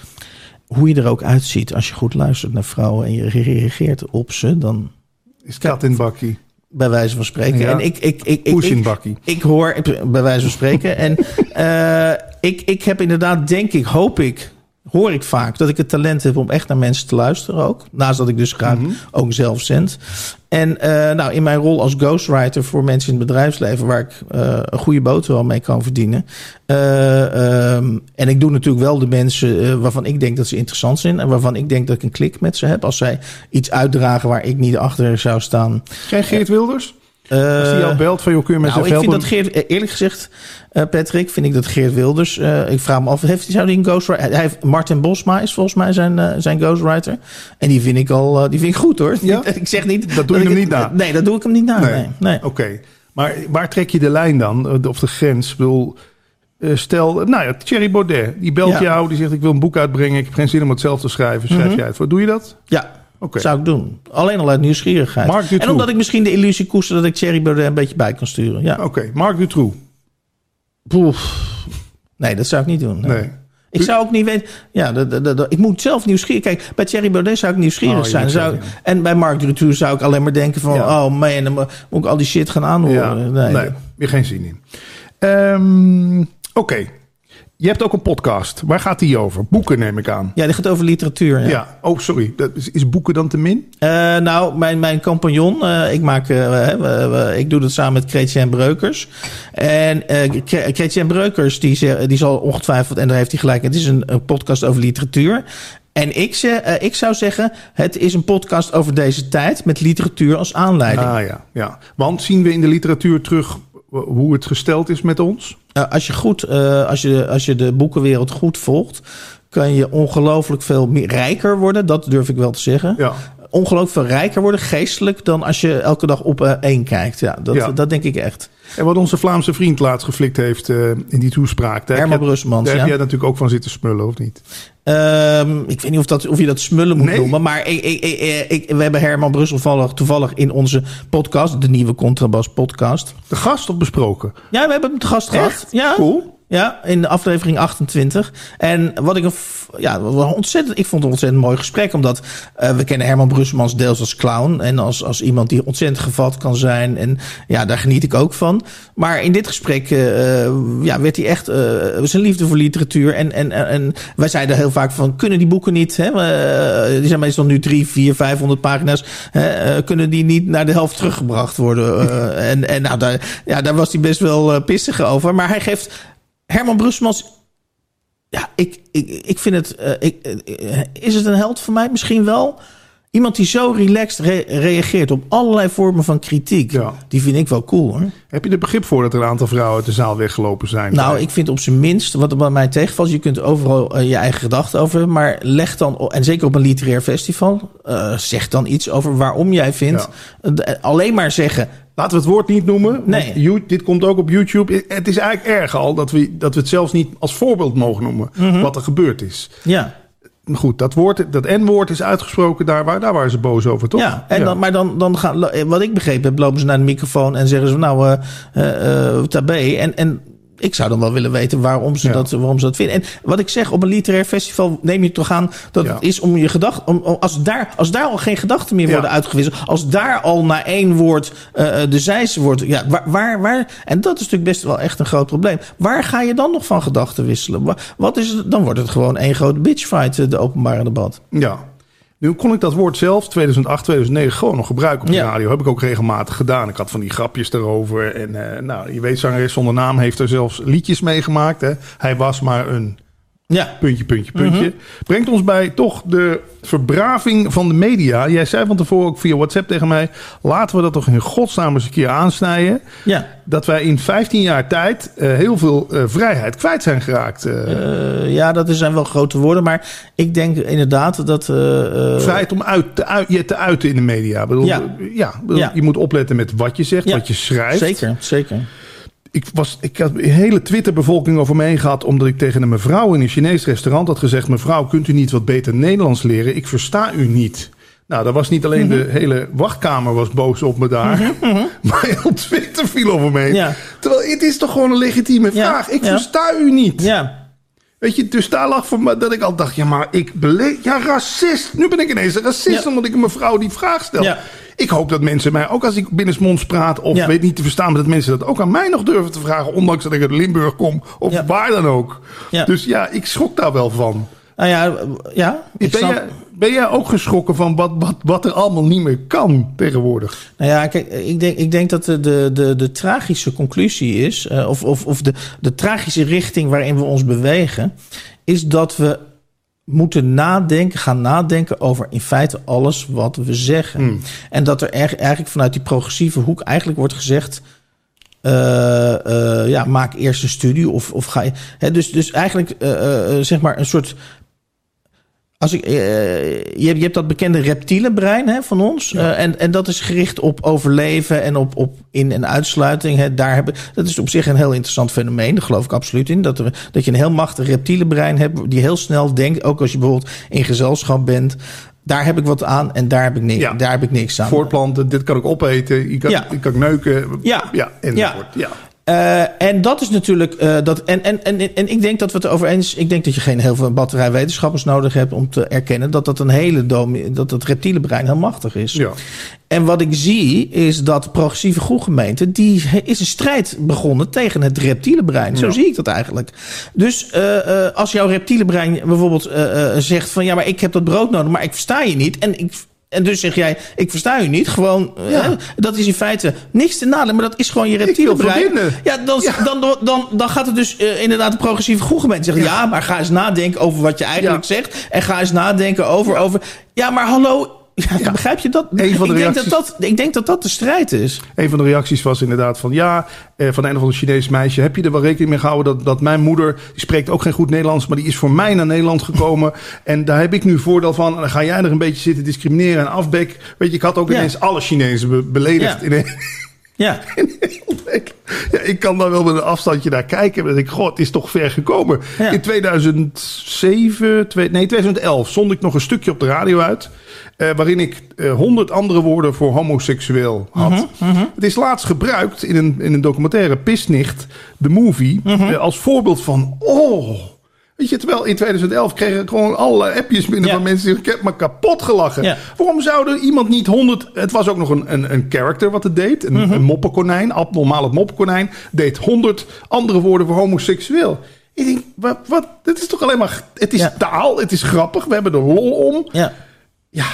Hoe je er ook uitziet als je goed luistert naar vrouwen. En je reageert op ze. Dan is het kat in het bakkie. Bij wijze van spreken. Ja. En ik hoor bij wijze van spreken. En ik heb inderdaad, hoor ik vaak dat ik het talent heb om echt naar mensen te luisteren ook. Naast dat ik dus graag ook zelf zend. En nou, in mijn rol als ghostwriter voor mensen in het bedrijfsleven... waar ik een goede boterham mee kan verdienen. En ik doe natuurlijk wel de mensen waarvan ik denk dat ze interessant zijn... en waarvan ik denk dat ik een klik met ze heb... als zij iets uitdragen waar ik niet achter zou staan. Geen Geert Wilders? Als hij jou belt van, joh, kun je met helpen? Ik vind dat Geert, eerlijk gezegd, Patrick, vind ik dat Geert Wilders... ik vraag me af, zou hij een ghostwriter... Martin Bosma is volgens mij zijn ghostwriter. En die vind ik goed, hoor. Ja? Ik zeg niet... Dat doe je hem niet na? Nee, dat doe ik hem niet na. Nee. Oké. Maar waar trek je de lijn dan? Of de grens? Ik bedoel, stel, nou ja, Thierry Baudet. Die belt jou, die zegt, ik wil een boek uitbrengen. Ik heb geen zin om het zelf te schrijven. Schrijf jij het voor? Doe je dat? Ja. Okay. Zou ik doen. Alleen al uit nieuwsgierigheid. Mark Dutroux. En omdat ik misschien de illusie koester dat ik Thierry Baudet een beetje bij kan sturen. Ja. Oké. Mark Dutroux. Nee, dat zou ik niet doen. Nee. Ik zou ook niet weten... Ja, ik moet zelf nieuwsgierig... Kijk, bij Thierry Baudet zou ik nieuwsgierig zijn. En bij Mark Dutroux zou ik alleen maar denken van... Ja. Oh man, dan moet ik al die shit gaan aanhoren. Ja. Nee, weer geen zin in. Oké. Je hebt ook een podcast. Waar gaat die over? Boeken, neem ik aan. Ja, die gaat over literatuur. Ja. Oh, sorry. Is boeken dan te min? Nou, mijn compagnon. Ik doe dat samen met Chrétien Breukers. En Chrétien Breukers, die zal ongetwijfeld... en daar heeft hij gelijk. Het is een podcast over literatuur. En ik zou zeggen, het is een podcast over deze tijd... met literatuur als aanleiding. Ja. Want zien we in de literatuur terug... hoe het gesteld is met ons? Als je de boekenwereld goed volgt... kan je ongelooflijk veel rijker worden. Dat durf ik wel te zeggen. Ja. Ongelooflijk veel rijker worden, geestelijk... dan als je elke dag op één kijkt. Dat denk ik echt. En wat onze Vlaamse vriend laatst geflikt heeft in die toespraak... Herman Brusselmans. Daar heb jij natuurlijk ook van zitten smullen, of niet? Ik weet niet of je dat smullen moet noemen... maar we hebben Herman Brusselmans toevallig in onze podcast... de nieuwe Contrabas podcast. De gast op besproken? Ja, we hebben hem de gast gehad. Ja. Cool. Ja, in de aflevering 28. En wat ik ik vond een ontzettend mooi gesprek. Omdat we kennen Herman Brusselmans deels als clown. En als iemand die ontzettend gevat kan zijn. En ja, daar geniet ik ook van. Maar in dit gesprek werd hij echt zijn liefde voor literatuur. En wij zeiden heel vaak van, kunnen die boeken niet? Hè? Die zijn meestal nu 300, 400, 500 pagina's. Hè? Kunnen die niet naar de helft teruggebracht worden? Daar was hij best wel pissig over. Maar hij geeft... Herman Brusselmans, ja, ik vind het... is het een held voor mij? Misschien wel. Iemand die zo relaxed reageert op allerlei vormen van kritiek. Ja. Die vind ik wel cool, hoor. Heb je er begrip voor dat er een aantal vrouwen uit de zaal weggelopen zijn? Nou, ik vind op zijn minst, wat er bij mij tegenvalt... je kunt overal je eigen gedachten over... maar leg dan, en zeker op een literair festival... zeg dan iets over waarom jij vindt... alleen maar zeggen... Laten we het woord niet noemen. Nee. Dit komt ook op YouTube. Het is eigenlijk erg al dat we het zelfs niet als voorbeeld mogen noemen. Mm-hmm. Wat er gebeurd is. Ja. Goed, dat N-woord is uitgesproken. Daar waren ze boos over, toch? Ja, maar dan gaan... Wat ik begrepen heb, lopen ze naar de microfoon en zeggen ze... nou, tabé. En ik zou dan wel willen weten waarom ze dat vinden. En wat ik zeg, op een literair festival neem je toch aan... dat het is om je gedachten... Als daar al geen gedachten meer worden uitgewisseld... als daar al na één woord de zijse wordt... Ja, waar, en dat is natuurlijk best wel echt een groot probleem. Waar ga je dan nog van gedachten wisselen? Wat is het? Dan wordt het gewoon één grote bitchfight, de openbare debat. Ja. Nu kon ik dat woord zelf, 2008, 2009, gewoon nog gebruiken op de radio. Heb ik ook regelmatig gedaan. Ik had van die grapjes daarover. En je weet, zangeres zonder naam heeft er zelfs liedjes mee gemaakt. Hè? Hij was maar een Ja. Puntje, puntje, puntje. Uh-huh. Brengt ons bij toch de verbraving van de media. Jij zei van tevoren ook via WhatsApp tegen mij, laten we dat toch in godsnaam eens een keer aansnijden. Ja. Dat wij in 15 jaar tijd heel veel vrijheid kwijt zijn geraakt. Ja, dat zijn wel grote woorden. Maar ik denk inderdaad dat... vrijheid om te uiten in de media. Bedoel, ja. Ja. Je moet opletten met wat je zegt, wat je schrijft. Zeker, zeker. Ik had een hele Twitterbevolking over me heen gehad, omdat ik tegen een mevrouw in een Chinees restaurant had gezegd, mevrouw, kunt u niet wat beter Nederlands leren? Ik versta u niet. Nou, dat was niet alleen de hele wachtkamer was boos op me daar. Maar heel Twitter viel over me heen. Ja. Terwijl, het is toch gewoon een legitieme vraag. Ik versta u niet. Ja. Weet je, dus daar lag voor me dat ik al dacht, ja, maar ik beleef... Ja, racist. Nu ben ik ineens een racist, omdat ik een mevrouw die vraag stel. Ja. Ik hoop dat mensen mij, ook als ik binnensmonds praat of weet niet te verstaan, maar dat mensen dat ook aan mij nog durven te vragen, ondanks dat ik uit Limburg kom of waar dan ook. Ja. Dus ja, ik schrok daar wel van. Nou ja ben jij ook geschrokken van wat er allemaal niet meer kan tegenwoordig? Nou ja, kijk, ik denk dat de tragische conclusie is, of de tragische richting waarin we ons bewegen, is dat we moeten gaan nadenken over in feite alles wat we zeggen. En dat er eigenlijk vanuit die progressieve hoek eigenlijk wordt gezegd, maak eerst een studie of ga je... Hè, dus eigenlijk zeg maar een soort... Je hebt dat bekende reptielenbrein van ons. Ja. En dat is gericht op overleven en op in- en uitsluiting. Dat is op zich een heel interessant fenomeen. Daar geloof ik absoluut in. Dat je een heel machtig reptielenbrein hebt die heel snel denkt. Ook als je bijvoorbeeld in gezelschap bent. Daar heb ik wat aan en daar heb ik niks, daar heb ik niks aan. Voortplanten, dit kan ik opeten. Ik kan neuken. Ja, enzovoort. Ja. En dat is natuurlijk... En ik denk dat we het erover eens... Ik denk dat je geen heel veel batterij wetenschappers nodig hebt om te erkennen dat het reptiele brein heel machtig is. Ja. En wat ik zie is dat de progressieve groegemeente, die is een strijd begonnen tegen het reptiele brein. Zo zie ik dat eigenlijk. Dus als jouw reptiele brein bijvoorbeeld zegt van ja, maar ik heb dat brood nodig, maar ik versta je niet En dus zeg jij, ik versta u niet. Gewoon, dat is in feite niks te nadelen. Maar dat is gewoon je reptiele brein. Dan gaat het dus inderdaad de progressieve groegemeente zeggen... Ja, maar ga eens nadenken over wat je eigenlijk zegt. En ga eens nadenken over... Ja, maar hallo... Ja, begrijp je dat? Ik denk dat dat de strijd is. Een van de reacties was inderdaad van... van een of ander Chinees meisje... heb je er wel rekening mee gehouden dat mijn moeder... die spreekt ook geen goed Nederlands... maar die is voor mij naar Nederland gekomen... en daar heb ik nu voordeel van... en dan ga jij er een beetje zitten discrimineren en afbek. Weet je, ik had ook ineens alle Chinezen beledigd... Ja, ik kan dan wel met een afstandje naar kijken. En dan denk ik, god, het is toch ver gekomen. Ja. In 2011 zond ik nog een stukje op de radio uit... waarin ik 100 andere woorden voor homoseksueel had. Het is laatst gebruikt in een documentaire, Pisnicht, de movie... als voorbeeld van, Weet je, terwijl in 2011 kregen ik gewoon allerlei appjes binnen van mensen die ik heb me kapot gelachen. Ja. Waarom zou er iemand niet 100... Het was ook nog een character wat het deed. Een moppenkonijn, abnormaal het moppenkonijn, deed 100 andere woorden voor homoseksueel. Ik denk, wat? Dit is toch alleen maar... Het is taal, het is grappig, we hebben er lol om. Ja.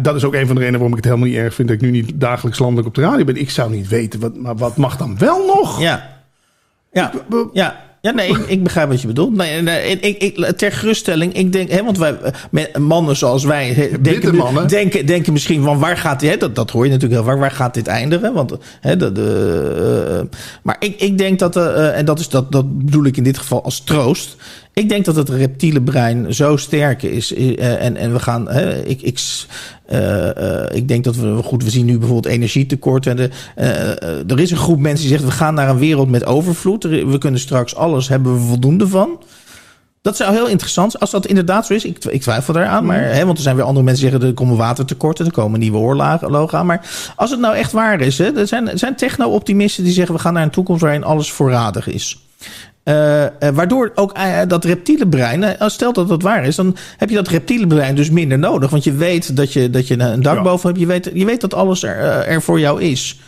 Dat is ook een van de redenen waarom ik het helemaal niet erg vind dat ik nu niet dagelijks landelijk op de radio ben. Ik zou niet weten, wat mag dan wel nog? Ik begrijp wat je bedoelt. Ter geruststelling, ik denk... want wij, mannen zoals wij... denken misschien van waar gaat... Dat hoor je natuurlijk heel vaak. Waar gaat dit eindigen? Want, maar ik denk dat... en dat bedoel ik in dit geval als troost... Ik denk dat het reptiele brein zo sterk is. En we gaan... Ik denk dat we... Goed, we zien nu bijvoorbeeld energietekort. En er is een groep mensen die zegt... we gaan naar een wereld met overvloed. We kunnen straks alles, hebben we voldoende van. Dat zou heel interessant zijn. Als dat inderdaad zo is, ik twijfel daaraan. Maar, want er zijn weer andere mensen die zeggen... er komen watertekorten, er komen nieuwe oorlogen aan. Maar als het nou echt waar is... Er zijn techno-optimisten die zeggen... we gaan naar een toekomst waarin alles voorradig is. Waardoor ook dat reptiele brein... stel dat dat waar is... dan heb je dat reptiele brein dus minder nodig. Want je weet dat je een dak boven hebt. Je weet dat alles er voor jou is.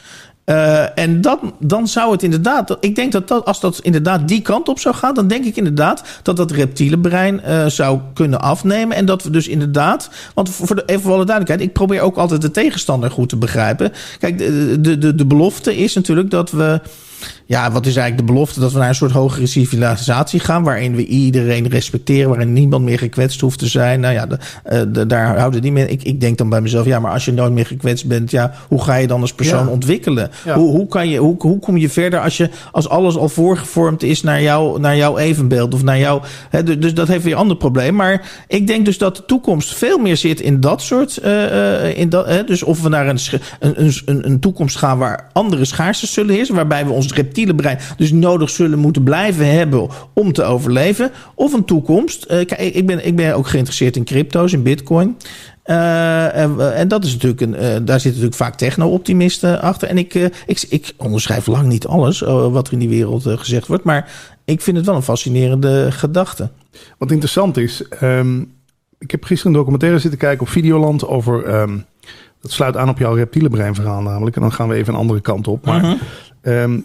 En dan zou het inderdaad... Ik denk dat als dat inderdaad die kant op zou gaan... dan denk ik inderdaad dat reptiele brein zou kunnen afnemen. En dat we dus inderdaad... Want even voor alle duidelijkheid... ik probeer ook altijd de tegenstander goed te begrijpen. Kijk, de belofte is natuurlijk dat we... Ja, wat is eigenlijk de belofte? Dat we naar een soort hogere civilisatie gaan, waarin we iedereen respecteren, waarin niemand meer gekwetst hoeft te zijn. Nou ja, daar houden die mensen. Ik denk dan bij mezelf, ja, maar als je nooit meer gekwetst bent, ja, hoe ga je dan als persoon ontwikkelen? Ja. Hoe kom je verder als alles al voorgevormd is naar jouw evenbeeld of naar jou? Dus dat heeft weer een ander probleem. Maar ik denk dus dat de toekomst veel meer zit in dat soort. Dus of we naar een toekomst gaan waar andere schaarste zullen heersen, waarbij we ons reptiele brein dus nodig zullen moeten blijven hebben om te overleven. Of een toekomst. Ik ben ook geïnteresseerd in crypto's, in bitcoin. En dat is natuurlijk daar zitten natuurlijk vaak techno-optimisten achter. En ik onderschrijf lang niet alles wat er in die wereld gezegd wordt. Maar ik vind het wel een fascinerende gedachte. Wat interessant is, ik heb gisteren een documentaire zitten kijken op Videoland over... dat sluit aan op jouw reptiele brein verhaal namelijk. En dan gaan we even een andere kant op. Maar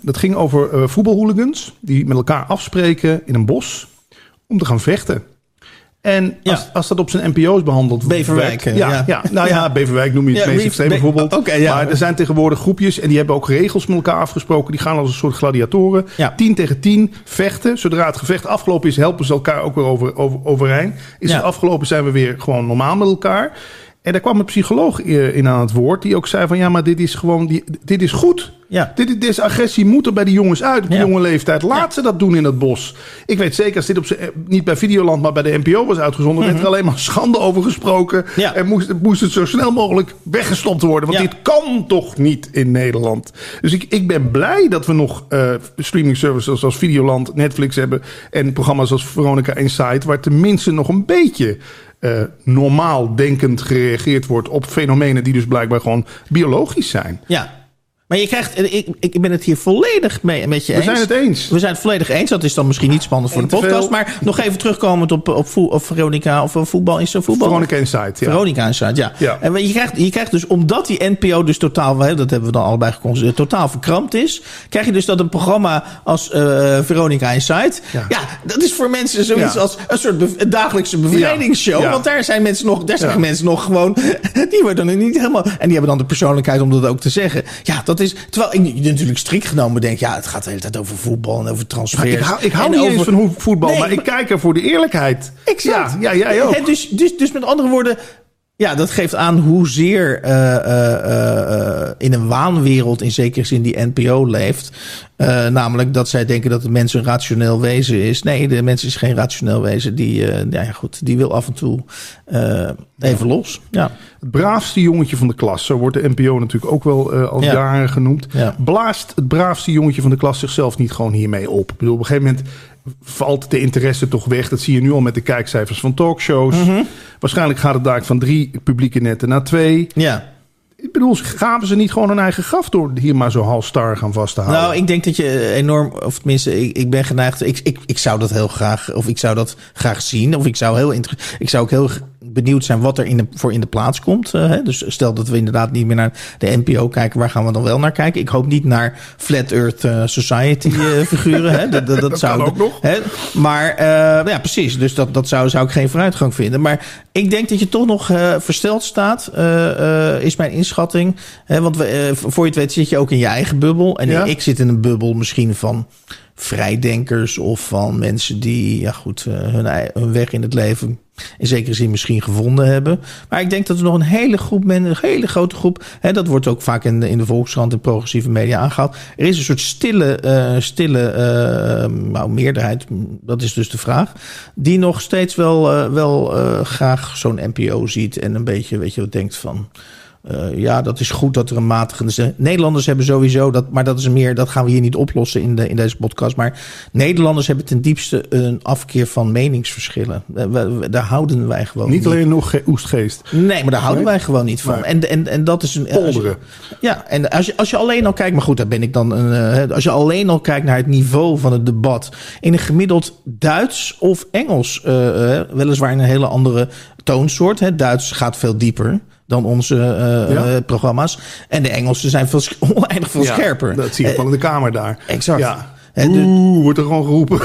dat ging over voetbalhooligans die met elkaar afspreken in een bos om te gaan vechten. En als dat op zijn NPO's behandeld wordt... Beverwijk. Beverwijk noem je het meest extreem bijvoorbeeld. Maar er zijn tegenwoordig groepjes... en die hebben ook regels met elkaar afgesproken. Die gaan als een soort gladiatoren. 10 tegen 10 vechten. Zodra het gevecht afgelopen is... helpen ze elkaar ook weer overeind. Is het afgelopen zijn we weer gewoon normaal met elkaar. En daar kwam een psycholoog in aan het woord... die ook zei van ja, maar dit is gewoon... dit is goed... Ja. Deze agressie moet er bij die jongens uit op de jonge leeftijd. Laat ze dat doen in het bos. Ik weet zeker, als dit niet bij Videoland, maar bij de NPO was uitgezonden... werd er alleen maar schande over gesproken. Ja. En moest het zo snel mogelijk weggestopt worden. Want dit kan toch niet in Nederland. Dus ik ben blij dat we nog streaming services als Videoland, Netflix hebben... en programma's als Veronica Insight... waar tenminste nog een beetje normaal denkend gereageerd wordt... op fenomenen die dus blijkbaar gewoon biologisch zijn. Ja. Maar je krijgt, ik ben het hier volledig met je eens. We zijn het eens. We zijn het volledig eens. Dat is dan misschien niet spannend voor de podcast. Veel. Maar nog even terugkomend op Veronica of voetbal. Is zo'n voetbal? Veronica Insight. Ja. Veronica Insight, ja. En je krijgt dus, omdat die NPO dus totaal, dat hebben we dan allebei geconstateerd, totaal verkrampt is. Krijg je dus dat een programma als Veronica Insight. Ja, dat is voor mensen zoiets als een soort dagelijkse bevrijdingsshow. Ja. Want daar zijn mensen nog, mensen nog gewoon, die worden dan niet helemaal, en die hebben dan de persoonlijkheid om dat ook te zeggen. Ja, dat is, terwijl ik natuurlijk strikt genomen denk... ja, het gaat de hele tijd over voetbal en over transfers. Ik hou niet eens van voetbal, maar ik kijk er voor de eerlijkheid. Exact. Ja, ook. Dus met andere woorden... ja, dat geeft aan hoezeer in een waanwereld in zekere zin die NPO leeft. Namelijk dat zij denken dat de mens een rationeel wezen is. Nee, de mens is geen rationeel wezen. Die wil af en toe even los. Ja. Het braafste jongetje van de klas. Zo wordt de NPO natuurlijk ook wel al jaren genoemd. Ja. Blaast het braafste jongetje van de klas zichzelf niet gewoon hiermee op? Ik bedoel, op een gegeven moment... valt de interesse toch weg. Dat zie je nu al met de kijkcijfers van talkshows. Waarschijnlijk gaat het daar van 3 publieke netten naar 2. Ja. Ik bedoel, gaven ze niet gewoon hun eigen graf door hier maar zo halstar gaan vast te houden? Nou, ik denk dat je enorm, of tenminste, ik ben geneigd... Ik zou dat heel graag, of ik zou dat graag zien. Of ik zou ook heel benieuwd zijn wat er in de plaats komt. Dus stel dat we inderdaad niet meer naar de NPO kijken. Waar gaan we dan wel naar kijken? Ik hoop niet naar Flat Earth Society figuren. Dat zou kan ook nog. Maar precies. Dus dat zou ik geen vooruitgang vinden. Maar ik denk dat je toch nog versteld staat. Is mijn inschatting. Want voor je het weet zit je ook in je eigen bubbel. En ik zit in een bubbel misschien van... vrijdenkers of van mensen die hun weg in het leven in zekere zin misschien gevonden hebben. Maar ik denk dat er nog een hele groep mensen, een hele grote groep... dat wordt ook vaak in de Volkskrant en progressieve media aangehaald. Er is een soort stille meerderheid, dat is dus de vraag... die nog steeds wel graag zo'n NPO ziet en een beetje, weet je, wat denkt van... dat is goed dat er een matige... Nederlanders hebben sowieso dat... maar dat is meer, dat gaan we hier niet oplossen in deze podcast. Maar Nederlanders hebben ten diepste een afkeer van meningsverschillen. Daar houden wij gewoon niet. Niet alleen nog Oegstgeest. Nee, maar daar houden wij gewoon niet van. En dat is een... polderen. En als je alleen al kijkt... maar goed, daar ben ik dan... als je alleen al kijkt naar het niveau van het debat... in een gemiddeld Duits of Engels... weliswaar in een hele andere toonsoort. Duits gaat veel dieper... dan onze programma's. En de Engelsen zijn oneindig veel scherper. Dat zie je wel in de Kamer daar. Exact. Ja. Wordt er gewoon geroepen.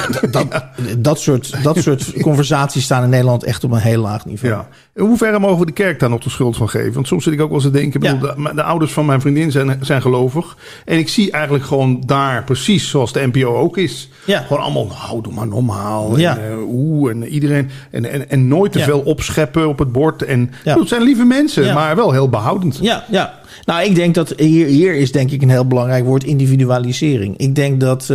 Dat soort conversaties staan in Nederland echt op een heel laag niveau. Ja. In hoeverre mogen we de kerk daar nog de schuld van geven? Want soms zit ik ook wel eens te denken, de ouders van mijn vriendin zijn gelovig. En ik zie eigenlijk gewoon daar precies zoals de NPO ook is. Ja. Gewoon allemaal, nou, doe maar normaal. Ja. En iedereen. En nooit te veel opscheppen op het bord. En dat zijn lieve mensen, maar wel heel behoudend. Ja, ja. Nou, ik denk dat hier is denk ik een heel belangrijk woord, individualisering. Ik denk dat...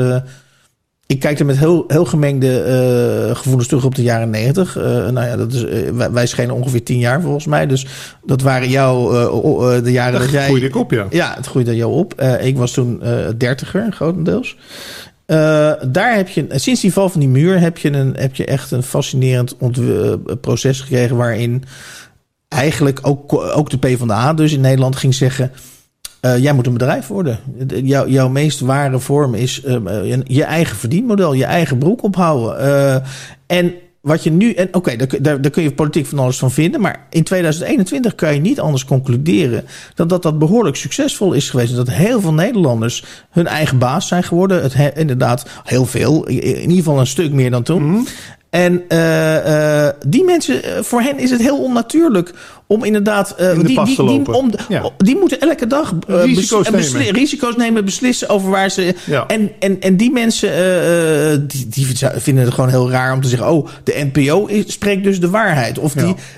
Ik kijk er met heel gemengde gevoelens terug op de jaren 90. Wij schenen ongeveer 10 jaar volgens mij. Dus dat waren jouw de jaren dat jij... groeide ik op, ja. Ja, het groeide jou op. Ik was toen 30er, grotendeels. Daar heb je, sinds die val van die muur heb je echt een fascinerend proces gekregen... waarin eigenlijk ook de PvdA dus in Nederland ging zeggen... jij moet een bedrijf worden. Jouw meest ware vorm is je eigen verdienmodel, je eigen broek ophouden. En wat je nu... Daar kun je politiek van alles van vinden, maar in 2021 kan je niet anders concluderen dan dat behoorlijk succesvol is geweest. Dat heel veel Nederlanders hun eigen baas zijn geworden. Inderdaad heel veel, in ieder geval een stuk meer dan toen. Mm-hmm. En die mensen, voor hen is het heel onnatuurlijk om inderdaad... Die moeten elke dag risico's nemen, beslissen over waar ze... Ja. En die mensen die vinden het gewoon heel raar om te zeggen... oh, de NPO spreekt dus de waarheid. Of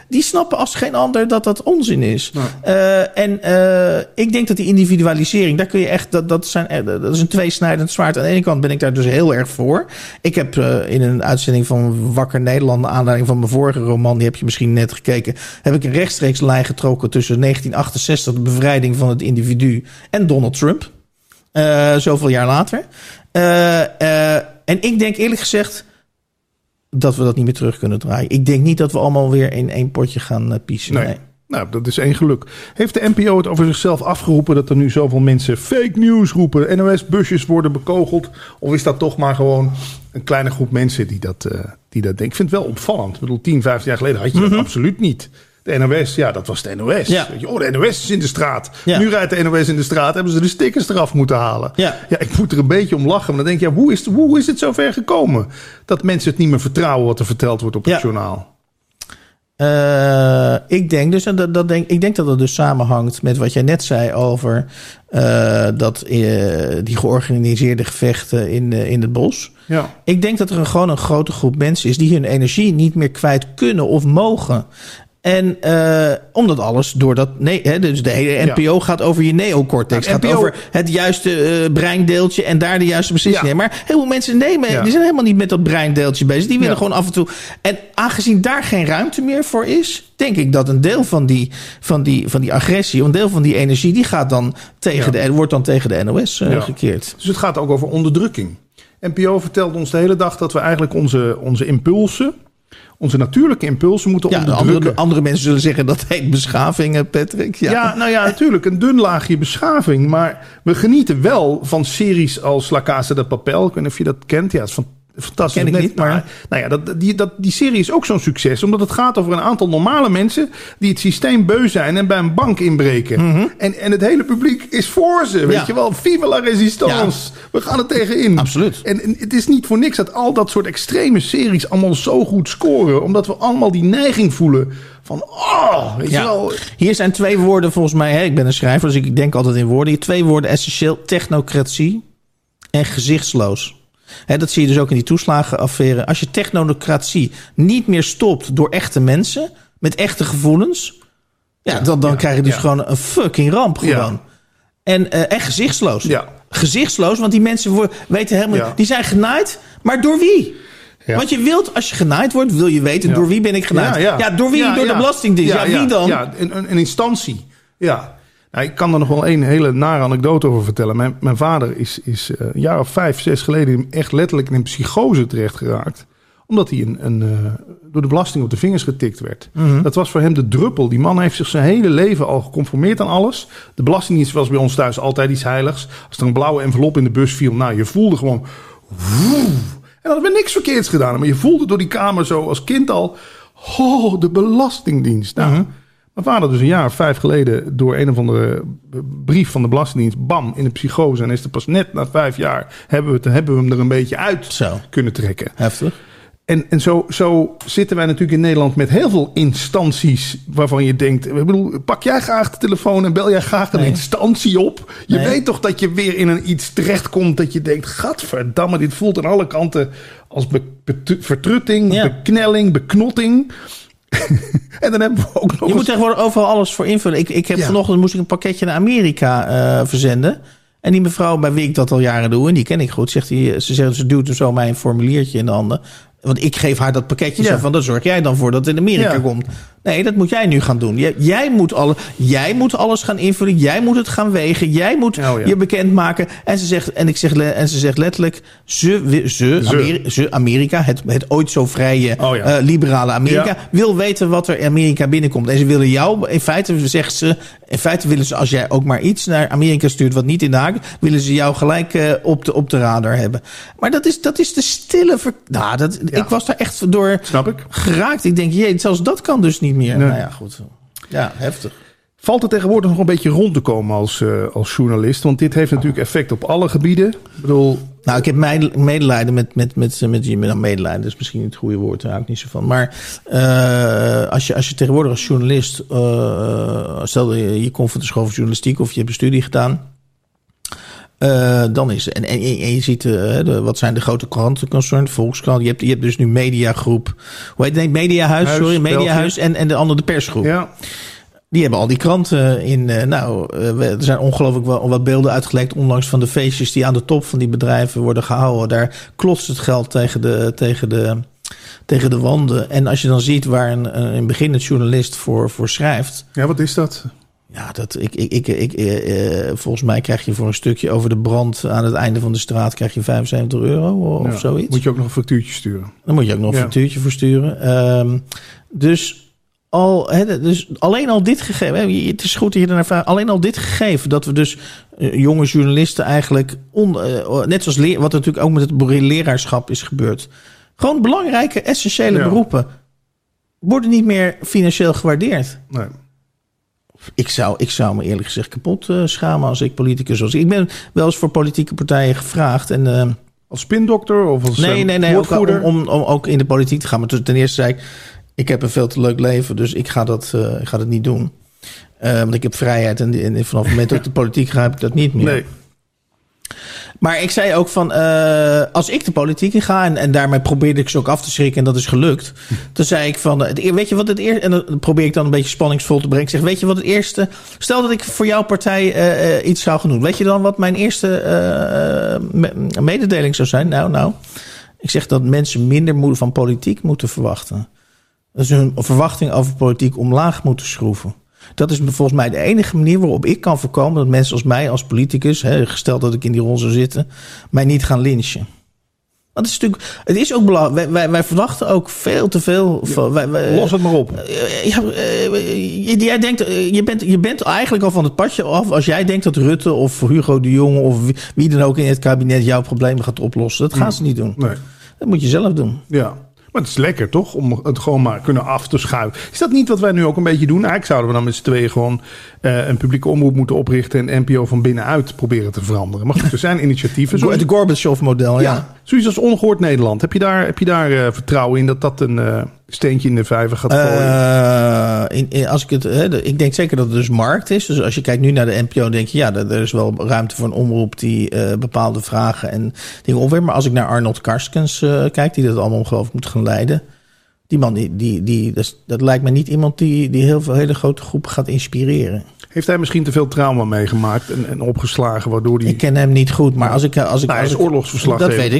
die snappen als geen ander dat onzin is. Ja. Ik denk dat die individualisering, daar kun je echt... Dat is een tweesnijdend zwaard. Aan de ene kant ben ik daar dus heel erg voor. Ik heb in een uitzending van Wakker Nederland, naar aanleiding van mijn vorige roman, die heb je misschien net gekeken, heb ik een rechtstreeks lijn getrokken tussen 1968, de bevrijding van het individu, en Donald Trump. Zoveel jaar later. En ik denk eerlijk gezegd dat we dat niet meer terug kunnen draaien. Ik denk niet dat we allemaal weer in één potje gaan piezen. Nee. Nou, dat is één geluk. Heeft de NPO het over zichzelf afgeroepen dat er nu zoveel mensen fake news roepen, NOS-busjes worden bekogeld? Of is dat toch maar gewoon een kleine groep mensen die dat denkt? Ik vind het wel opvallend. Ik bedoel, 10, 15 jaar geleden had je dat absoluut niet. De NOS, dat was de NOS. Ja. Oh, de NOS is in de straat. Ja. Nu rijdt de NOS in de straat. Hebben ze de stickers eraf moeten halen. Ja. Ja, ik moet er een beetje om lachen. Maar dan denk je, hoe is het zover gekomen? Dat mensen het niet meer vertrouwen wat er verteld wordt op het journaal. Ik denk dat dus samenhangt met wat jij net zei over die georganiseerde gevechten in het bos. Ja. Ik denk dat er gewoon een grote groep mensen is die hun energie niet meer kwijt kunnen of mogen. En omdat alles door dat... dus de hele NPO gaat over je neocortex. Het gaat over het juiste breindeeltje en daar de juiste beslissing nemen. Maar heel veel mensen die zijn helemaal niet met dat breindeeltje bezig. Die willen gewoon af en toe... En aangezien daar geen ruimte meer voor is, denk ik dat een deel van die agressie, een deel van die energie, die gaat dan wordt dan tegen de NOS gekeerd. Dus het gaat ook over onderdrukking. NPO vertelt ons de hele dag dat we eigenlijk onze impulsen, onze natuurlijke impulsen moeten onderdrukken. Andere mensen zullen zeggen dat heet beschaving, Patrick. Ja. Natuurlijk. Een dun laagje beschaving. Maar we genieten wel van series als La Casa de Papel. Ik weet niet of je dat kent. Ja, het is fantastisch. Ken ik niet, maar... die serie is ook zo'n succes. Omdat het gaat over een aantal normale mensen die het systeem beu zijn en bij een bank inbreken. Mm-hmm. En het hele publiek is voor ze. Weet je wel? Vive la résistance. Ja. We gaan er tegenin. Absoluut. En het is niet voor niks dat al dat soort extreme series allemaal zo goed scoren. Omdat we allemaal die neiging voelen van... Oh, weet je wel. Hier zijn 2 woorden volgens mij. Ik ben een schrijver, dus ik denk altijd in woorden. Hier 2 woorden essentieel. Technocratie en gezichtsloos. Dat zie je dus ook in die toeslagenaffaire. Als je technocratie niet meer stopt door echte mensen met echte gevoelens, dan krijg je dus gewoon een fucking ramp gewoon. Ja. En echt gezichtsloos. Ja. Gezichtsloos, want die mensen weten helemaal niet. Die zijn genaaid, maar door wie? Ja. Want je wilt, als je genaaid wordt, wil je weten door wie ben ik genaaid. Ja, door wie? Door de Belastingdienst. Ja, wie dan? Ja, een instantie. Ja. Nou, ik kan er nog wel een hele nare anekdote over vertellen. Mijn vader is een jaar of 5, 6 geleden echt letterlijk in een psychose terecht geraakt. Omdat hij door de belasting op de vingers getikt werd. Mm-hmm. Dat was voor hem de druppel. Die man heeft zich zijn hele leven al geconformeerd aan alles. De Belastingdienst was bij ons thuis altijd iets heiligs. Als er een blauwe envelop in de bus viel, je voelde gewoon... Woef, en dan hadden we niks verkeerds gedaan. Maar je voelde door die kamer zo als kind al... Oh, de Belastingdienst. Nou... Mm-hmm. Mijn vader dus een jaar of 5 geleden door een of andere brief van de Belastingdienst, bam, in de psychose. En is er pas net na 5 jaar hebben we hem er een beetje uit kunnen trekken. Heftig. En zo zitten wij natuurlijk in Nederland met heel veel instanties waarvan je denkt... Ik bedoel, pak jij graag de telefoon en bel jij graag een instantie op? Je weet toch dat je weer in iets terechtkomt dat je denkt... Gadverdamme, dit voelt aan alle kanten als vertrutting, beknelling, beknotting... En dan hebben we ook nog je moet tegenwoordig overal alles voor invullen. Ik heb vanochtend moest ik een pakketje naar Amerika verzenden. En die mevrouw bij wie ik dat al jaren doe, en die ken ik goed, ze duwt hem zo mijn formuliertje in de handen. Want ik geef haar dat pakketje zo van, dat zorg jij dan voor dat het in Amerika komt. Nee, dat moet jij nu gaan doen. Jij moet alles gaan invullen. Jij moet het gaan wegen. Jij moet je bekendmaken. En ze zegt letterlijk... Amerika, het ooit zo vrije liberale Amerika... wil weten wat er in Amerika binnenkomt. En ze willen jou, in feite willen ze, als jij ook maar iets naar Amerika stuurt... wat niet in de haak, willen ze jou gelijk op de radar hebben. Maar dat is de stille... Ik was daar echt door geraakt. Ik denk, zelfs dat kan dus niet meer. Nee. Nou ja, goed. Ja, heftig. Valt het tegenwoordig nog een beetje rond te komen als journalist? Want dit heeft natuurlijk effect op alle gebieden. Ik bedoel... Nou, ik heb medelijden met medelijden is misschien niet het goede woord, daar hou ik niet zo van. Maar als je tegenwoordig als journalist... stel je komt van de school van journalistiek of je hebt een studie gedaan... dan is en je ziet wat zijn de grote krantenconcerns, Volkskrant. Je hebt dus nu Mediagroep. Hoe heet het? Mediahuis en de andere de persgroep. Ja. Die hebben al die kranten in. Er zijn ongelooflijk wat beelden uitgelekt onlangs van de feestjes die aan de top van die bedrijven worden gehouden. Daar klotst het geld tegen de wanden. En als je dan ziet waar een beginnend journalist voor schrijft. Ja, wat is dat? Ja, volgens mij krijg je voor een stukje over de brand aan het einde van de straat... krijg je €75 of zoiets. Moet je ook nog een factuurtje sturen. Dan moet je ook nog een factuurtje voor sturen. Dus alleen al dit gegeven... het is goed dat je ernaar vraagt. Alleen al dit gegeven dat we dus jonge journalisten eigenlijk... net zoals wat er natuurlijk ook met het leraarschap is gebeurd. Gewoon belangrijke, essentiële beroepen... worden niet meer financieel gewaardeerd. Nee. Ik zou me eerlijk gezegd kapot schamen als ik politicus was. Ik ben wel eens voor politieke partijen gevraagd. En, als spindokter of als nee, om ook in de politiek te gaan. Maar ten eerste zei ik, ik heb een veel te leuk leven, dus ik ga dat niet doen. Want ik heb vrijheid en vanaf het moment dat ik de politiek ga, heb ik dat niet meer. Nee. Maar ik zei ook van, als ik de politiek in ga... en daarmee probeerde ik ze ook af te schrikken en dat is gelukt. Toen zei ik van, weet je wat het eerste... en dan probeer ik dan een beetje spanningsvol te brengen. Ik zeg, weet je wat het eerste... stel dat ik voor jouw partij iets zou gaan doen. Weet je dan wat mijn eerste mededeling zou zijn? Nou, ik zeg dat mensen minder van politiek moeten verwachten. Dat ze hun verwachting over politiek omlaag moeten schroeven. Dat is volgens mij de enige manier waarop ik kan voorkomen... dat mensen als mij, als politicus, gesteld dat ik in die rol zou zitten... mij niet gaan lynchen. Want het is ook belangrijk. Wij verwachten ook veel te veel... los het maar op. Jij denkt, je bent eigenlijk al van het padje af... als jij denkt dat Rutte of Hugo de Jonge... of wie dan ook in het kabinet jouw problemen gaat oplossen. Dat gaan ze niet doen. Nee. Dat moet je zelf doen. Ja. Maar het is lekker, toch? Om het gewoon maar kunnen af te schuiven. Is dat niet wat wij nu ook een beetje doen? Eigenlijk zouden we dan met z'n tweeën gewoon een publieke omroep moeten oprichten... en NPO van binnenuit proberen te veranderen. Maar goed, er zijn initiatieven. Het Gorbachev-model, ja. Zoiets als Ongehoord Nederland. Heb je daar vertrouwen in dat een steentje in de vijver gaat gooien? Ik denk zeker dat het dus markt is. Dus als je kijkt nu naar de NPO, denk je... ja, er is wel ruimte voor een omroep die bepaalde vragen en dingen opwerpt. Maar als ik naar Arnold Karskens kijk, die dat allemaal ongelooflijk moet gaan leiden... die man, dat lijkt me niet iemand die heel veel hele grote groepen gaat inspireren. Heeft hij misschien te veel trauma meegemaakt en opgeslagen, waardoor die... Ik ken hem niet goed, maar als ik hij is oorlogsverslaggever. Dat weet ik,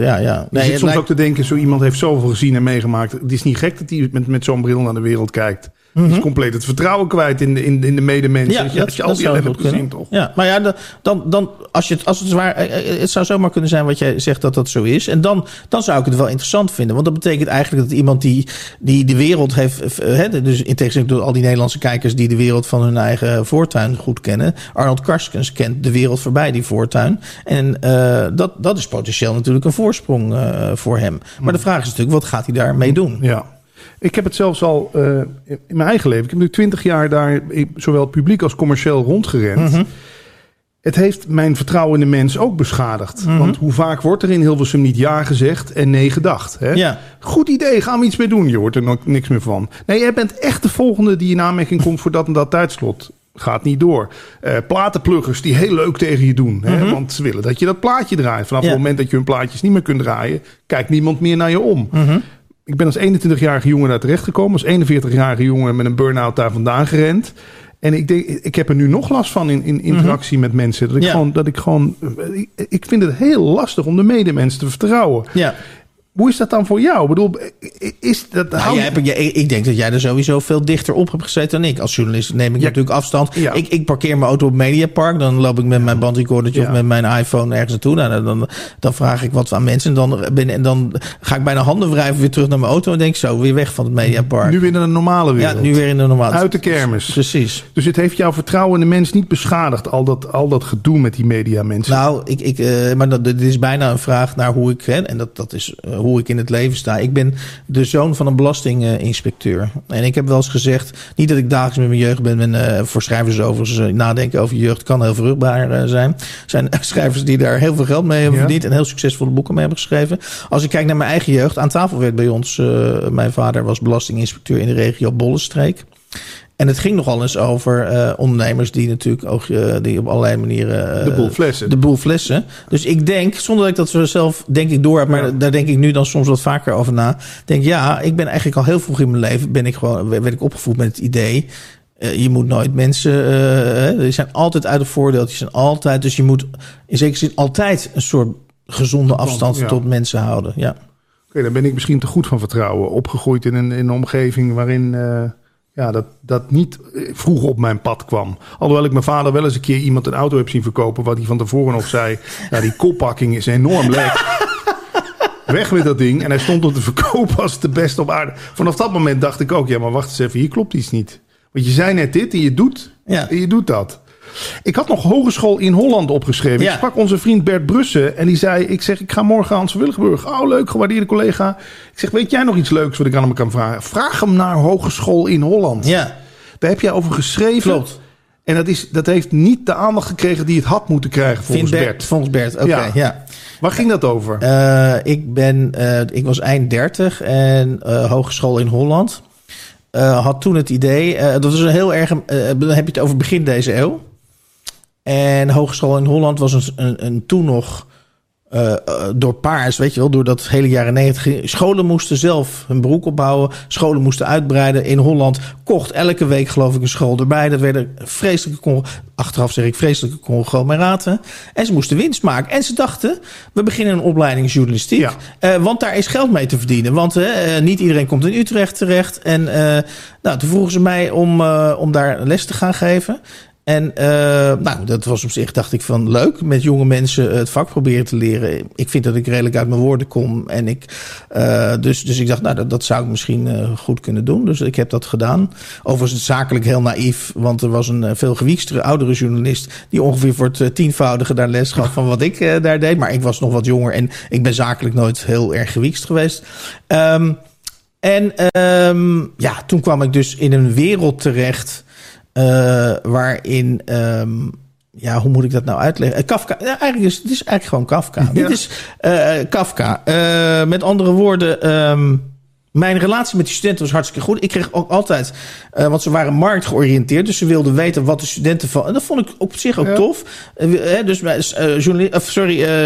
ja. Je zit soms ook te denken, zo iemand heeft zoveel gezien en meegemaakt. Het is niet gek dat hij met zo'n bril naar de wereld kijkt. Mm-hmm. Hij is compleet het vertrouwen kwijt in de medemens. Ja, dat al die zou goed kunnen. Gezien, toch? Ja, maar ja, dan als het zwaar... Het zou zomaar kunnen zijn wat jij zegt dat zo is. En dan zou ik het wel interessant vinden. Want dat betekent eigenlijk dat iemand die de wereld heeft... dus in tegenstelling door al die Nederlandse kijkers... die de wereld van hun eigen voortuin goed kennen. Arnold Karskens kent de wereld voorbij die voortuin. En dat is potentieel natuurlijk een voorsprong voor hem. Maar de vraag is natuurlijk, wat gaat hij daarmee doen? Ja. Ik heb het zelfs al in mijn eigen leven. Ik heb nu 20 jaar daar zowel publiek als commercieel rondgerend. Mm-hmm. Het heeft mijn vertrouwen in de mens ook beschadigd. Mm-hmm. Want hoe vaak wordt er in Hilversum niet ja gezegd en nee gedacht? Hè? Ja. Goed idee, gaan we iets mee doen. Je hoort er nog niks meer van. Nee, jij bent echt de volgende die in aanmerking komt voor dat en dat tijdslot. Gaat niet door. Platenpluggers die heel leuk tegen je doen. Hè? Mm-hmm. Want ze willen dat je dat plaatje draait. Vanaf het moment dat je hun plaatjes niet meer kunt draaien, kijkt niemand meer naar je om. Mm-hmm. Ik ben als 21-jarige jongen daar terechtgekomen. Als 41-jarige jongen met een burn-out daar vandaan gerend. En ik denk, ik heb er nu nog last van in interactie mm-hmm. met mensen. Ik vind het heel lastig om de medemens te vertrouwen. Ja. Hoe is dat dan voor jou? Ik bedoel, is dat... Ik denk dat jij er sowieso veel dichter op hebt gezeten dan ik. Als journalist neem ik natuurlijk afstand. Ja. Ik parkeer mijn auto op Mediapark. Dan loop ik met mijn bandrecordertje of met mijn iPhone ergens naartoe. Nou, dan vraag ik wat aan mensen. En dan ga ik bijna handen wrijven weer terug naar mijn auto. En denk zo, weer weg van het Mediapark. Nu weer in de normale wereld. Ja, nu weer in de normale wereld. Uit de kermis. Precies. Dus het heeft jouw vertrouwen in de mens niet beschadigd. Al dat gedoe met die media mensen. Nou, dit is bijna een vraag naar hoe ik... Hè, en dat is... hoe ik in het leven sta. Ik ben de zoon van een belastinginspecteur. En ik heb wel eens gezegd, niet dat ik dagelijks met mijn jeugd ben. Voor schrijvers overigens nadenken over je jeugd kan heel vruchtbaar zijn. Er zijn schrijvers die daar heel veel geld mee hebben verdiend. En heel succesvolle boeken mee hebben geschreven. Als ik kijk naar mijn eigen jeugd. Aan tafel werd bij ons, mijn vader was belastinginspecteur in de regio Bollenstreek. En het ging nogal eens over ondernemers die natuurlijk ook die op allerlei manieren... De boel flessen. Dus ik denk, zonder dat ik dat zelf denk ik door heb... maar daar denk ik nu dan soms wat vaker over na. Denk ik ben eigenlijk al heel vroeg in mijn leven... werd ik opgevoed met het idee... je moet nooit mensen... die zijn altijd uit het voordeel. Die zijn altijd... Dus je moet in zekere zin altijd een soort gezonde afstand tot mensen houden. Ja. Oké, daar ben ik misschien te goed van vertrouwen. Opgegroeid in een omgeving waarin... dat niet vroeg op mijn pad kwam. Alhoewel ik mijn vader wel eens een keer iemand een auto heb zien verkopen... wat hij van tevoren nog zei... die koppakking is enorm lek. Weg met dat ding. En hij stond op te verkopen als de beste op aarde. Vanaf dat moment dacht ik ook... maar wacht eens even, hier klopt iets niet. Want je zei net dit en je doet dat. Ik had nog hogeschool in Holland opgeschreven. Ja. Ik sprak onze vriend Bert Brussen en die zei... Ik ga morgen Hans van Willigenburg. Oh, leuk, gewaardeerde collega. Ik zeg, weet jij nog iets leuks wat ik aan hem kan vragen? Vraag hem naar hogeschool in Holland. Ja. Daar heb jij over geschreven. Klopt. En dat heeft niet de aandacht gekregen die het had moeten krijgen volgens Bert. Okay, ja. Waar ging dat over? Ik was eind 30 en hogeschool in Holland. Had toen het idee... dat was een heel erg... dan heb je het over begin deze eeuw. En hogeschool in Holland was een toen nog door paars, weet je wel, door dat hele jaren 90. Scholen moesten zelf hun broek opbouwen. Scholen moesten uitbreiden. In Holland kocht elke week geloof ik een school erbij. Dat werden vreselijke conglomeraten. En ze moesten winst maken. En ze dachten, we beginnen een opleiding journalistiek. Ja. Want daar is geld mee te verdienen. Want niet iedereen komt in Utrecht terecht. En toen vroegen ze mij om daar les te gaan geven. En dat was op zich, dacht ik van leuk, met jonge mensen het vak proberen te leren. Ik vind dat ik redelijk uit mijn woorden kom. En dus ik dacht, dat zou ik misschien goed kunnen doen. Dus ik heb dat gedaan. Overigens het zakelijk heel naïef, want er was een veel gewiekstere oudere journalist... die ongeveer voor het 10-voudige daar les gaf van wat ik daar deed. Maar ik was nog wat jonger en ik ben zakelijk nooit heel erg gewiekst geweest. Toen kwam ik dus in een wereld terecht... waarin, hoe moet ik dat nou uitleggen? Kafka, het is eigenlijk gewoon Kafka. Ja. Dit is Kafka. Met andere woorden, mijn relatie met die studenten was hartstikke goed. Ik kreeg ook altijd, want ze waren marktgeoriënteerd. Dus ze wilden weten wat de studenten van... En dat vond ik op zich ook tof.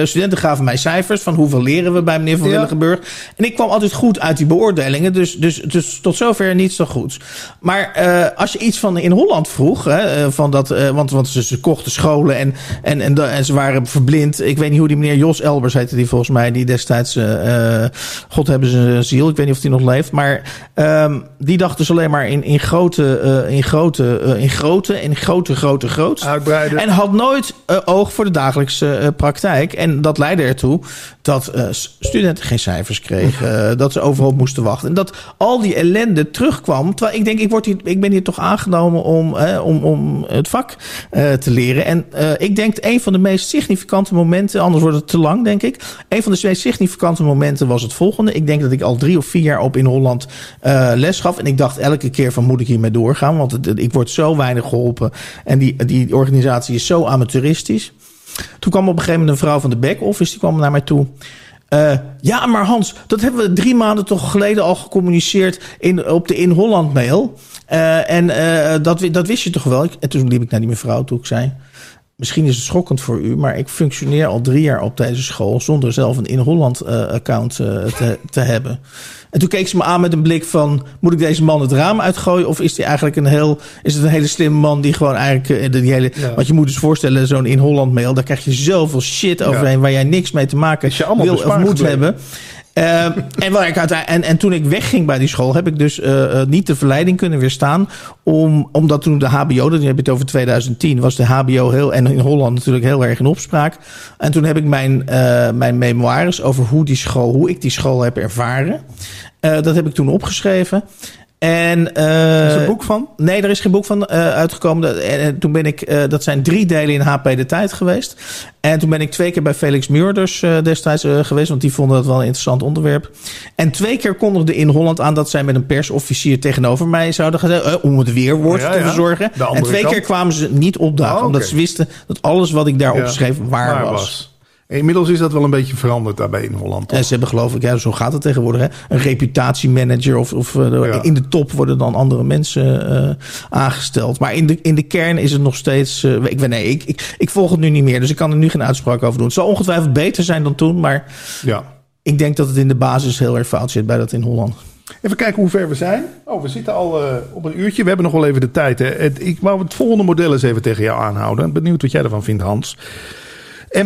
Studenten gaven mij cijfers van hoeveel leren we bij meneer Van Willigenburg. En ik kwam altijd goed uit die beoordelingen. Dus tot zover niet zo goed. Maar als je iets van in Holland vroeg... want ze kochten scholen en ze waren verblind. Ik weet niet hoe die meneer Jos Elbers heette die volgens mij. Die destijds... God hebben ze een ziel. Ik weet niet of die nog leeft, maar die dacht dus alleen maar in grote. Uitbreiden. En had nooit oog voor de dagelijkse praktijk. En dat leidde ertoe dat studenten geen cijfers kregen, dat ze overal moesten wachten. En dat al die ellende terugkwam. Terwijl ik denk, ik ben hier toch aangenomen om het vak te leren. En ik denk een van de meest significante momenten, anders wordt het te lang, denk ik. Een van de meest significante momenten was het volgende. Ik denk dat ik al 3 of 4 jaar op in Holland les gaf. En ik dacht elke keer van, moet ik hiermee doorgaan? Want ik word zo weinig geholpen. En die organisatie is zo amateuristisch. Toen kwam op een gegeven moment een vrouw van de back-office. Die kwam naar mij toe. Ja, maar Hans, dat hebben we 3 maanden toch geleden al gecommuniceerd op de In Holland mail. Dat wist je toch wel? En toen liep ik naar die mevrouw toe. Ik zei, misschien is het schokkend voor u, maar ik functioneer al 3 jaar op deze school zonder zelf een In Holland account te hebben. En toen keek ze me aan met een blik van, moet ik deze man het raam uitgooien? Of is hij eigenlijk is het een hele slimme man die gewoon eigenlijk die hele... Ja. Want je moet dus voorstellen, zo'n In Holland mail, daar krijg je zoveel shit overheen, ja, waar jij niks mee te maken wil of moet hebben. En toen ik wegging bij die school, heb ik dus niet de verleiding kunnen weerstaan. Omdat toen de HBO, dan heb je het over 2010, was de HBO en in Holland natuurlijk heel erg in opspraak. En toen heb ik mijn memoires over hoe ik die school heb ervaren. Dat heb ik toen opgeschreven. Is er een boek van? Nee, er is geen boek van uitgekomen. En toen ben ik, dat zijn 3 delen in HP De Tijd geweest. En toen ben ik 2 keer bij Felix Murders destijds geweest. Want die vonden dat wel een interessant onderwerp. En 2 keer kondigde In Holland aan dat zij met een persofficier tegenover mij zouden gaan zeggen, om het weerwoord te verzorgen. En 2 keer kwamen ze niet opdagen. Omdat ze wisten dat alles wat ik daar opschreef waar was. Inmiddels is dat wel een beetje veranderd daarbij in Holland. Toch? En ze hebben, geloof ik, zo gaat het tegenwoordig. Hè? Een reputatiemanager of in de top worden dan andere mensen aangesteld. Maar in de kern is het nog steeds... Ik volg het nu niet meer, dus ik kan er nu geen uitspraak over doen. Het zal ongetwijfeld beter zijn dan toen, maar ik denk dat het in de basis heel erg fout zit bij dat in Holland. Even kijken hoe ver we zijn. Oh, we zitten al op een uurtje. We hebben nog wel even de tijd. Hè? Ik wou het volgende model eens even tegen jou aanhouden. Benieuwd wat jij ervan vindt, Hans.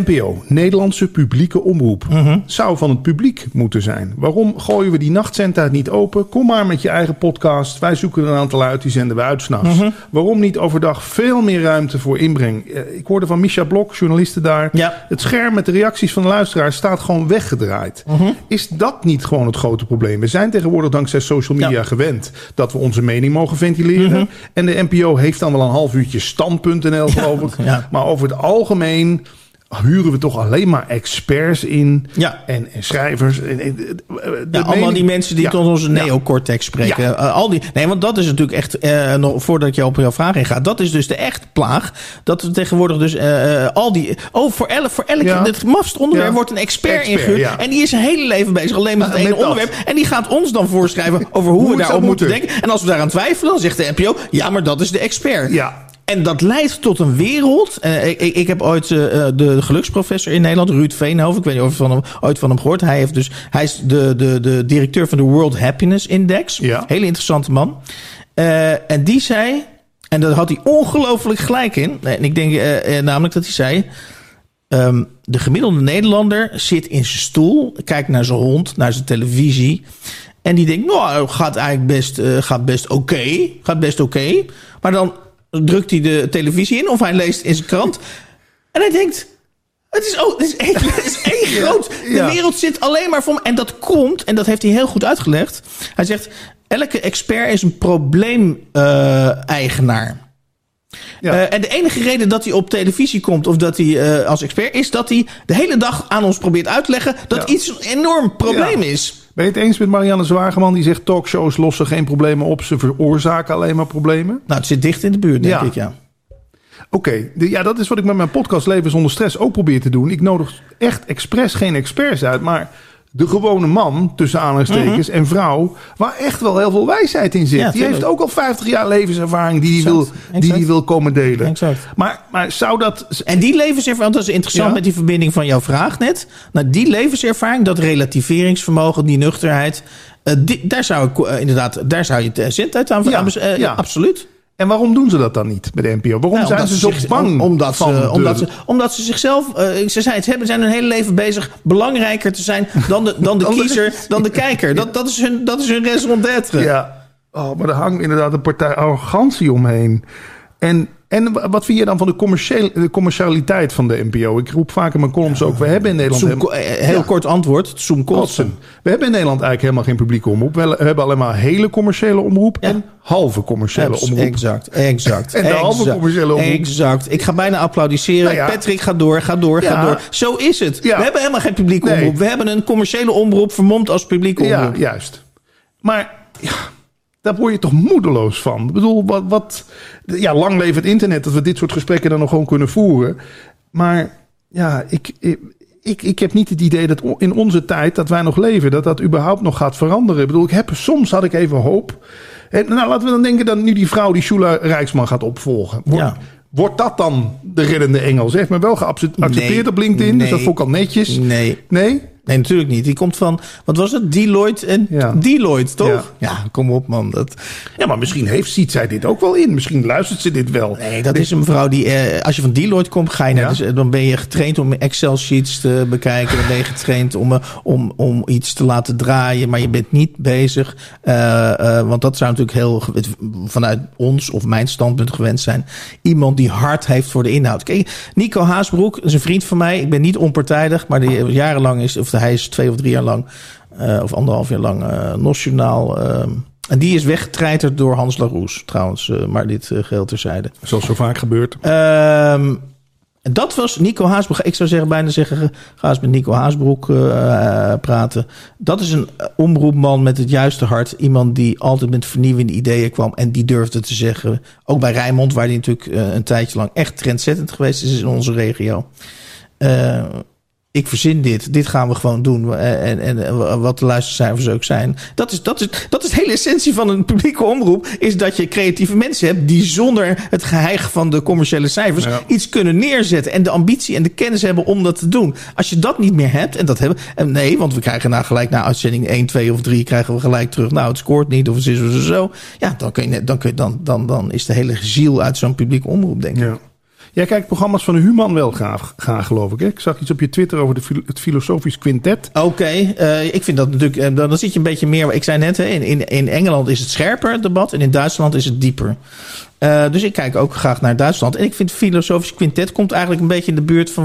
NPO, Nederlandse publieke omroep, zou van het publiek moeten zijn. Waarom gooien we die nachtzendtijd niet open? Kom maar met je eigen podcast. Wij zoeken een aantal uit, die zenden we uit 's nachts. Waarom niet overdag veel meer ruimte voor inbreng? Ik hoorde van Misha Blok, journaliste daar. Ja. Het scherm met de reacties van de luisteraars staat gewoon weggedraaid. Is dat niet gewoon het grote probleem? We zijn tegenwoordig dankzij social media gewend dat we onze mening mogen ventileren. En de NPO heeft dan wel een half uurtje stand.nl geloof ik. Ja. Maar over het algemeen huren we toch alleen maar experts in en schrijvers. Allemaal die mensen die tot onze neocortex spreken. Ja. Want dat is natuurlijk echt, nog voordat je op jouw vraag ingaat, dat is dus de echt plaag, dat we tegenwoordig dus voor elk het mafst onderwerp wordt een expert ingehuurd. Ja. En die is zijn hele leven bezig alleen met het ene onderwerp. En die gaat ons dan voorschrijven over hoe we daarop moeten denken. En als we daaraan twijfelen, dan zegt de NPO, ja, maar dat is de expert. Ja. En dat leidt tot een wereld. Ik heb ooit de geluksprofessor in Nederland, Ruud Veenhoven. Ik weet niet of je ooit van hem gehoord. Hij is de directeur van de World Happiness Index. Ja. Hele interessante man. En die zei, en daar had hij ongelooflijk gelijk in. En ik denk namelijk dat hij zei, de gemiddelde Nederlander zit in zijn stoel, kijkt naar zijn hond, naar zijn televisie. En die denkt, nou, gaat eigenlijk best, gaat best oké. Maar dan drukt hij de televisie in of hij leest in zijn krant. En hij denkt, het is één groot. De wereld zit alleen maar voor. En dat komt, en dat heeft hij heel goed uitgelegd. Hij zegt, elke expert is een probleemeigenaar. En de enige reden dat hij op televisie komt of dat hij als expert is dat hij de hele dag aan ons probeert uit te leggen dat iets een enorm probleem is. Ben je het eens met Marianne Zwageman? Die zegt, talkshows lossen geen problemen op. Ze veroorzaken alleen maar problemen. Nou, het zit dicht in de buurt, denk ik, Oké, dat is wat ik met mijn podcast Leven Zonder Stress ook probeer te doen. Ik nodig echt expres geen experts uit, maar de gewone man, tussen aanhalingstekens, en vrouw, waar echt wel heel veel wijsheid in zit. Ja, die heeft ook al 50 jaar levenservaring die hij wil komen delen. Exact. Maar zou dat... En die levenservaring, dat is interessant met die verbinding van jouw vraag net. Nou, die levenservaring, dat relativeringsvermogen, die nuchterheid, daar zou je de zendtijd aan veranderen. Absoluut. En waarom doen ze dat dan niet bij de NPO? Waarom zijn ze zo bang? Omdat ze zichzelf... Ze zijn hun hele leven bezig belangrijker te zijn dan de kiezer, dan de kijker. Dat is hun raison d'être. Ja. Oh, maar er hangt inderdaad een partij arrogantie omheen. En wat vind je dan van de commercialiteit van de NPO? Ik roep vaak in mijn columns ook, we hebben in Nederland... Heel kort antwoord, Zoom Colson. We hebben in Nederland eigenlijk helemaal geen publieke omroep. We hebben alleen maar hele commerciële omroep en halve commerciële omroep. Exact. En de halve commerciële omroep. Exact. Ik ga bijna applaudisseren. Nou ja. Patrick, ga door. Zo is het. Ja. We hebben helemaal geen publieke omroep. We hebben een commerciële omroep vermomd als publieke omroep. Ja, juist. Maar ja, daar word je toch moedeloos van. Ik bedoel, ja, lang leef het internet dat we dit soort gesprekken dan nog gewoon kunnen voeren. Maar ja, ik heb niet het idee dat in onze tijd dat wij nog leven, dat dat überhaupt nog gaat veranderen. Ik bedoel, soms had ik even hoop. En, nou, laten we dan denken dat nu die vrouw die Shula Rijksman gaat opvolgen. Wordt dat dan de reddende engel? Ze heeft me wel geaccepteerd op LinkedIn, dus dat vond ik al netjes. Nee, natuurlijk niet. Die komt van, wat was het? Deloitte en Deloitte, toch? Ja, kom op man. Ja, maar misschien ziet zij dit ook wel in. Misschien luistert ze dit wel. Nee, dat is een mevrouw die, als je van Deloitte komt, ga je naar... Dus, dan ben je getraind om Excel-sheets te bekijken. Dan ben je getraind om iets te laten draaien. Maar je bent niet bezig. Want dat zou natuurlijk heel, vanuit ons of mijn standpunt gewend zijn. Iemand die hard heeft voor de inhoud. Kijk, Nico Haasbroek is een vriend van mij. Ik ben niet onpartijdig, maar die jarenlang is... Hij is 2 of 3 jaar lang, of 1,5 jaar lang, nationaal. En die is weggetreiterd door Hans Laroes, trouwens. Maar dit geheel terzijde. Zoals zo vaak gebeurt. Dat was Nico Haasbroek. Ik zou bijna zeggen, ga eens met Nico Haasbroek praten. Dat is een omroepman met het juiste hart. Iemand die altijd met vernieuwende ideeën kwam en die durfde te zeggen. Ook bij Rijnmond, waar die natuurlijk een tijdje lang echt trendzettend geweest is in onze regio. Ik verzin dit. Dit gaan we gewoon doen. En wat de luistercijfers ook zijn. Dat is de hele essentie van een publieke omroep. Is dat je creatieve mensen hebt die zonder het geheig van de commerciële cijfers iets kunnen neerzetten. En de ambitie en de kennis hebben om dat te doen. Als je dat niet meer hebt. Want we krijgen gelijk na uitzending 1, 2 of 3 krijgen we gelijk terug. Nou, het scoort niet of het is of zo. Ja, dan is de hele ziel uit zo'n publieke omroep, denk ik. Ja. Jij kijkt programma's van de Human wel graag, geloof ik. Hè? Ik zag iets op je Twitter over het Filosofisch Quintet. Oké, ik vind dat natuurlijk... dan zit je een beetje meer... Ik zei net, hè, in Engeland is het scherper, het debat. En in Duitsland is het dieper. Dus ik kijk ook graag naar Duitsland. En ik vind Filosofisch Quintet komt eigenlijk een beetje in de buurt van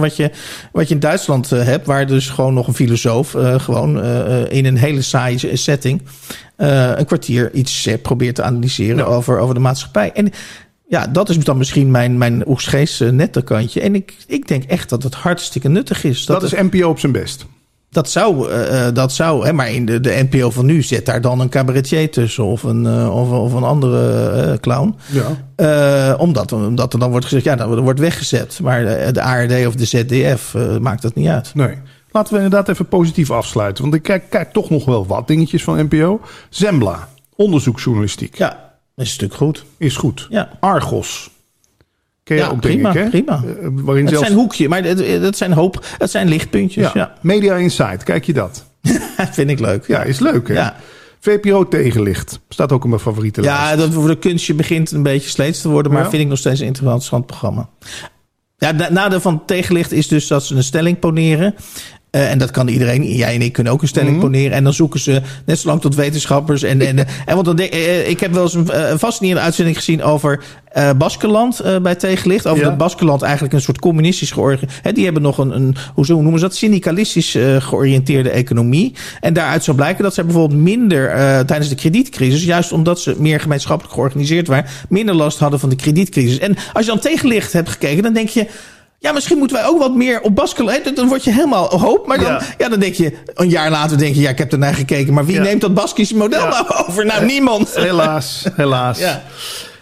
wat je in Duitsland hebt. Waar dus gewoon nog een filosoof in een hele saaie setting een kwartier iets probeert te analyseren over de maatschappij. En... ja, dat is dan misschien mijn Oegstgeest nette kantje. En ik denk echt dat het hartstikke nuttig is. Dat is NPO op zijn best. Dat zou hè, maar in de NPO van nu zit daar dan een cabaretier tussen of een andere clown. Ja. Omdat er dan wordt gezegd, dat wordt weggezet. Maar de ARD of de ZDF maakt dat niet uit. Nee. Laten we inderdaad even positief afsluiten. Want ik kijk toch nog wel wat dingetjes van NPO. Zembla, onderzoeksjournalistiek. Ja. Is een stuk goed. Is goed. Ja. Argos. Ken je ook prima, denk ik, hè? Prima. Waarin het zijn hoekje, maar dat zijn lichtpuntjes. Ja. Ja. Media Insight, kijk je dat? Vind ik leuk. Ja, is leuk, hè? Ja. VPRO Tegenlicht. Staat ook in mijn favoriete lijst. Ja, dat kunstje begint een beetje sleets te worden, maar vind ik nog steeds een interessant programma. Ja, het nadeel van Tegenlicht is dus dat ze een stelling poneren. En dat kan iedereen. Jij en ik kunnen ook een stelling poneren. En dan zoeken ze net zo lang tot wetenschappers. Ik heb wel eens een fascinerende uitzending gezien over Baskenland bij Tegenlicht. Over dat Baskenland eigenlijk een soort communistisch georganiseerd. Die hebben nog hoe noemen ze dat? Syndicalistisch georiënteerde economie. En daaruit zou blijken dat zij bijvoorbeeld minder tijdens de kredietcrisis, juist omdat ze meer gemeenschappelijk georganiseerd waren, minder last hadden van de kredietcrisis. En als je dan Tegenlicht hebt gekeken, dan denk je... ja, misschien moeten wij ook wat meer op Baskenland. Dan word je helemaal hoop. Maar dan denk je, een jaar later denk je... ja, ik heb ernaar gekeken, maar wie neemt dat Baskische model nou over? Nou, niemand. Helaas.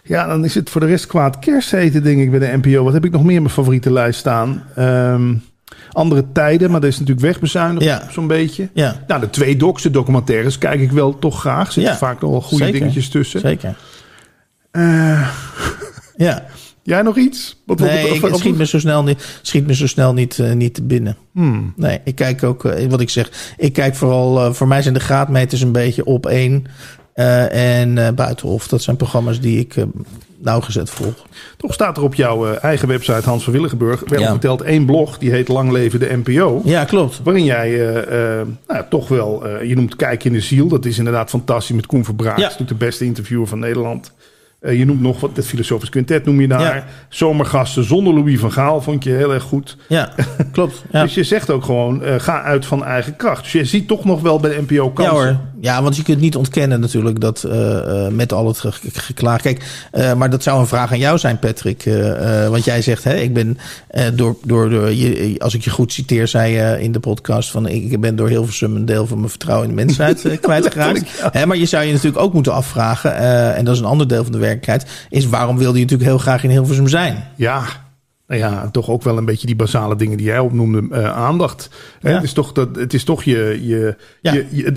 Ja, dan is het voor de rest kwaad kerstheten, denk ik, bij de NPO. Wat heb ik nog meer in mijn favoriete lijst staan? Andere tijden, maar dat is natuurlijk wegbezuinigd zo'n beetje. Ja. Nou, de 2 docs, de documentaires, kijk ik wel toch graag. Er zitten vaak nog wel goede dingetjes tussen. Zeker. Ja. Jij nog iets? Het schiet me zo snel niet te binnen. Nee, ik kijk ook, wat ik zeg... ik kijk vooral, voor mij zijn de graadmeters een beetje op 1... en Buitenhof. Dat zijn programma's die ik nauwgezet volg. Toch staat er op jouw eigen website, Hans van Willigenburg... wel verteld 1 blog, die heet Lang Leven de NPO. Ja, klopt. Waarin jij toch wel... je noemt Kijk in de Ziel. Dat is inderdaad fantastisch met Koen Verbraak. Dat is natuurlijk de beste interviewer van Nederland... je noemt nog wat, het Filosofisch Quintet noem je daar. Ja. Zomergasten zonder Louis van Gaal vond je heel erg goed. Ja, klopt. Ja. Dus je zegt ook gewoon, ga uit van eigen kracht. Dus je ziet toch nog wel bij de NPO kansen. Ja hoor, Ja, want je kunt niet ontkennen natuurlijk dat met al het geklaag. Kijk, maar dat zou een vraag aan jou zijn, Patrick. Want jij zegt, hè, ik ben door als ik je goed citeer, zei je in de podcast van ik ben door Hilversum een deel van mijn vertrouwen in de mensheid kwijtgeraakt. Hè, maar je zou je natuurlijk ook moeten afvragen, en dat is een ander deel van de werkelijkheid, is waarom wilde je natuurlijk heel graag in Hilversum zijn? Ja. Ja, toch ook wel een beetje die basale dingen die jij opnoemde, aandacht. Ja. Hè? Het is toch we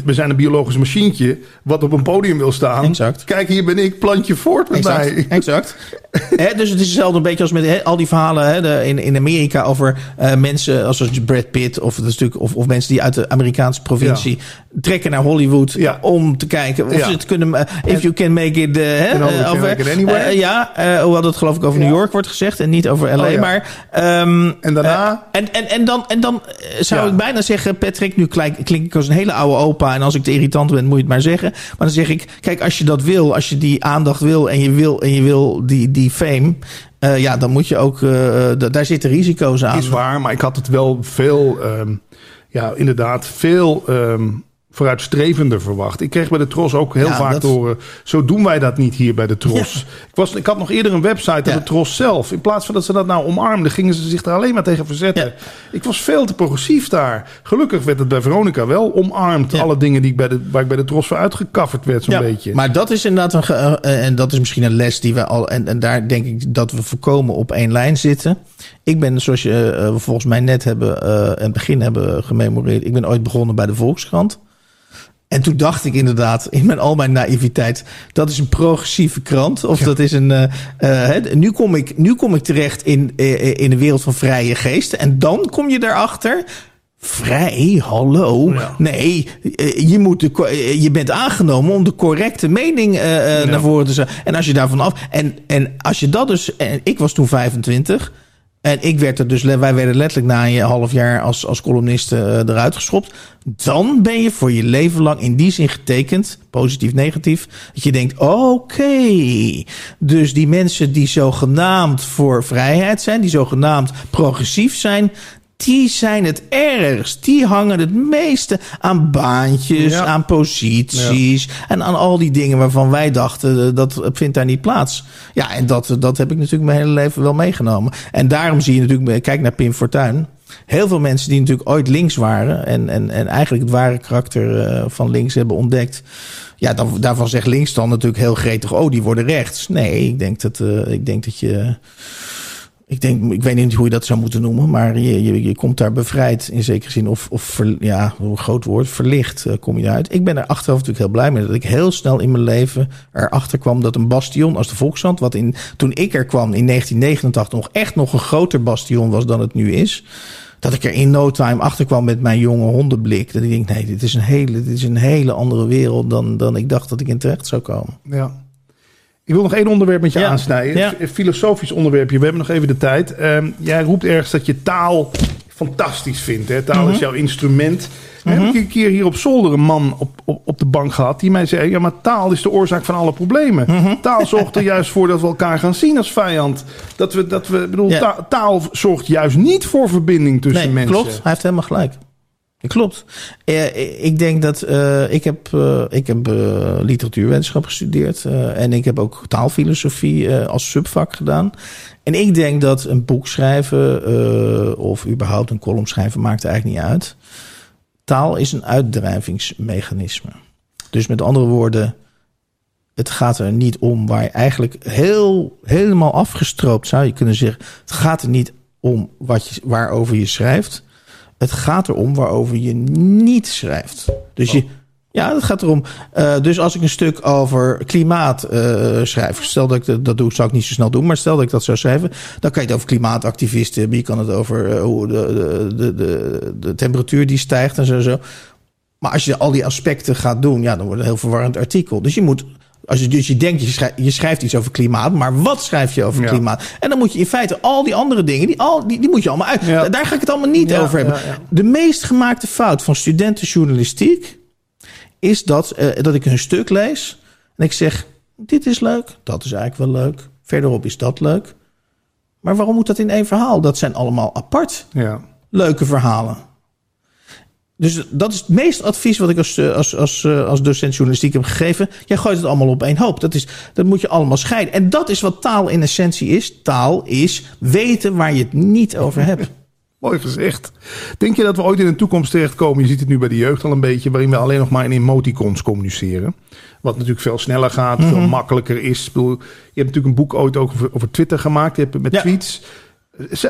zijn een biologisch machientje wat op een podium wil staan. Exact. Kijk, hier ben ik, plant je voort met mij. Exact. He, dus het is hetzelfde een beetje als met al die verhalen in Amerika over mensen als Brad Pitt of mensen die uit de Amerikaanse provincie trekken naar Hollywood om te kijken of ze het kunnen. If you can make it, anywhere. Hoewel dat geloof ik over New York wordt gezegd en niet over LA. Maar en daarna. En dan zou ik bijna zeggen, Patrick, nu klink ik als een hele oude opa en als ik te irritant ben, moet je het maar zeggen. Maar dan zeg ik, kijk, als je dat wil, als je die aandacht wil en je wil die fame, dan moet je ook, daar zitten risico's aan. Is waar, maar ik had het wel veel vooruitstrevender verwacht. Ik kreeg bij de Tros ook heel vaak te horen, zo doen wij dat niet hier bij de Tros. Ja. Ik had nog eerder een website dan de Tros zelf. In plaats van dat ze dat nou omarmden, gingen ze zich er alleen maar tegen verzetten. Ja. Ik was veel te progressief daar. Gelukkig werd het bij Veronica wel omarmd. Ja. Alle dingen die waar ik bij de Tros voor uitgekafferd werd, zo'n beetje. Maar dat is inderdaad en dat is misschien een les die we al, en daar denk ik dat we voorkomen op één lijn zitten. Ik ben, zoals je volgens mij net in het begin hebben gememoreerd, ik ben ooit begonnen bij de Volkskrant. En toen dacht ik inderdaad, in al mijn naïviteit, dat is een progressieve krant. Of dat is een. Nu kom ik terecht in de wereld van vrije geesten. En dan kom je daarachter. Vrij, hallo. Ja. Nee, je bent aangenomen om de correcte mening naar voren te zetten. En als je daarvan af. En als je dat dus. En ik was toen 25. En wij werden letterlijk na een half jaar als columnisten eruit geschopt. Dan ben je voor je leven lang in die zin getekend, positief, negatief, dat je denkt, oké, dus die mensen die zogenaamd voor vrijheid zijn, die zogenaamd progressief zijn, die zijn het ergst. Die hangen het meeste aan baantjes, aan posities en aan al die dingen waarvan wij dachten, dat vindt daar niet plaats. Ja, en dat heb ik natuurlijk mijn hele leven wel meegenomen. En daarom zie je natuurlijk, kijk naar Pim Fortuyn. Heel veel mensen die natuurlijk ooit links waren en eigenlijk het ware karakter van links hebben ontdekt. Ja, daarvan zegt links dan natuurlijk heel gretig, die worden rechts. Nee, ik weet niet hoe je dat zou moeten noemen, maar je komt daar bevrijd in zekere zin. Of een groot woord, verlicht kom je eruit. Ik ben er achteraf natuurlijk heel blij mee dat ik heel snel in mijn leven erachter kwam dat een bastion als de Volkskrant, wat toen ik er kwam in 1989 nog een groter bastion was dan het nu is, dat ik er in no time achter kwam met mijn jonge hondenblik. Dat ik denk, nee, dit is een hele andere wereld dan ik dacht dat ik in terecht zou komen. Ja. Ik wil nog één onderwerp met je aansnijden. Ja. Een filosofisch onderwerpje. We hebben nog even de tijd. Jij roept ergens dat je taal fantastisch vindt. Hè? Taal is jouw instrument. Heb ik een keer hier op zolder een man op de bank gehad die mij zei, ja, maar taal is de oorzaak van alle problemen. Taal zorgt er juist voor dat we elkaar gaan zien als vijand. Taal zorgt juist niet voor verbinding tussen mensen. Klopt, hij heeft helemaal gelijk. Klopt. Ik denk dat ik heb literatuurwetenschap gestudeerd en ik heb ook taalfilosofie als subvak gedaan. En ik denk dat een boek schrijven of überhaupt een column schrijven maakt eigenlijk niet uit. Taal is een uitdrijvingsmechanisme. Dus met andere woorden, het gaat er niet om waar je eigenlijk helemaal afgestroopt zou je kunnen zeggen. Het gaat er niet om waarover je schrijft. Het gaat erom waarover je niet schrijft. Dus het gaat erom. Dus als ik een stuk over klimaat schrijf, stel dat ik dat doe, zou ik niet zo snel doen, maar stel dat ik dat zou schrijven, dan kan je het over klimaatactivisten hebben, je kan het over hoe de temperatuur die stijgt en zo. Maar als je al die aspecten gaat doen, dan wordt het een heel verwarrend artikel. Dus je moet. Dus je denkt, je schrijft iets over klimaat, maar wat schrijf je over klimaat? En dan moet je in feite al die andere dingen, die moet je allemaal uit. Ja. Daar ga ik het allemaal niet over hebben. Ja. De meest gemaakte fout van studentenjournalistiek is dat ik een stuk lees en ik zeg, dit is leuk, dat is eigenlijk wel leuk. Verderop is dat leuk. Maar waarom moet dat in één verhaal? Dat zijn allemaal apart leuke verhalen. Dus dat is het meest advies wat ik als docent journalistiek heb gegeven. Jij gooit het allemaal op één hoop. Dat moet je allemaal scheiden. En dat is wat taal in essentie is. Taal is weten waar je het niet over hebt. Mooi gezegd. Denk je dat we ooit in de toekomst terechtkomen? Je ziet het nu bij de jeugd al een beetje, waarin we alleen nog maar in emoticons communiceren. Wat natuurlijk veel sneller gaat, veel makkelijker is. Ik bedoel, je hebt natuurlijk een boek ooit ook over Twitter gemaakt. Je hebt het met tweets.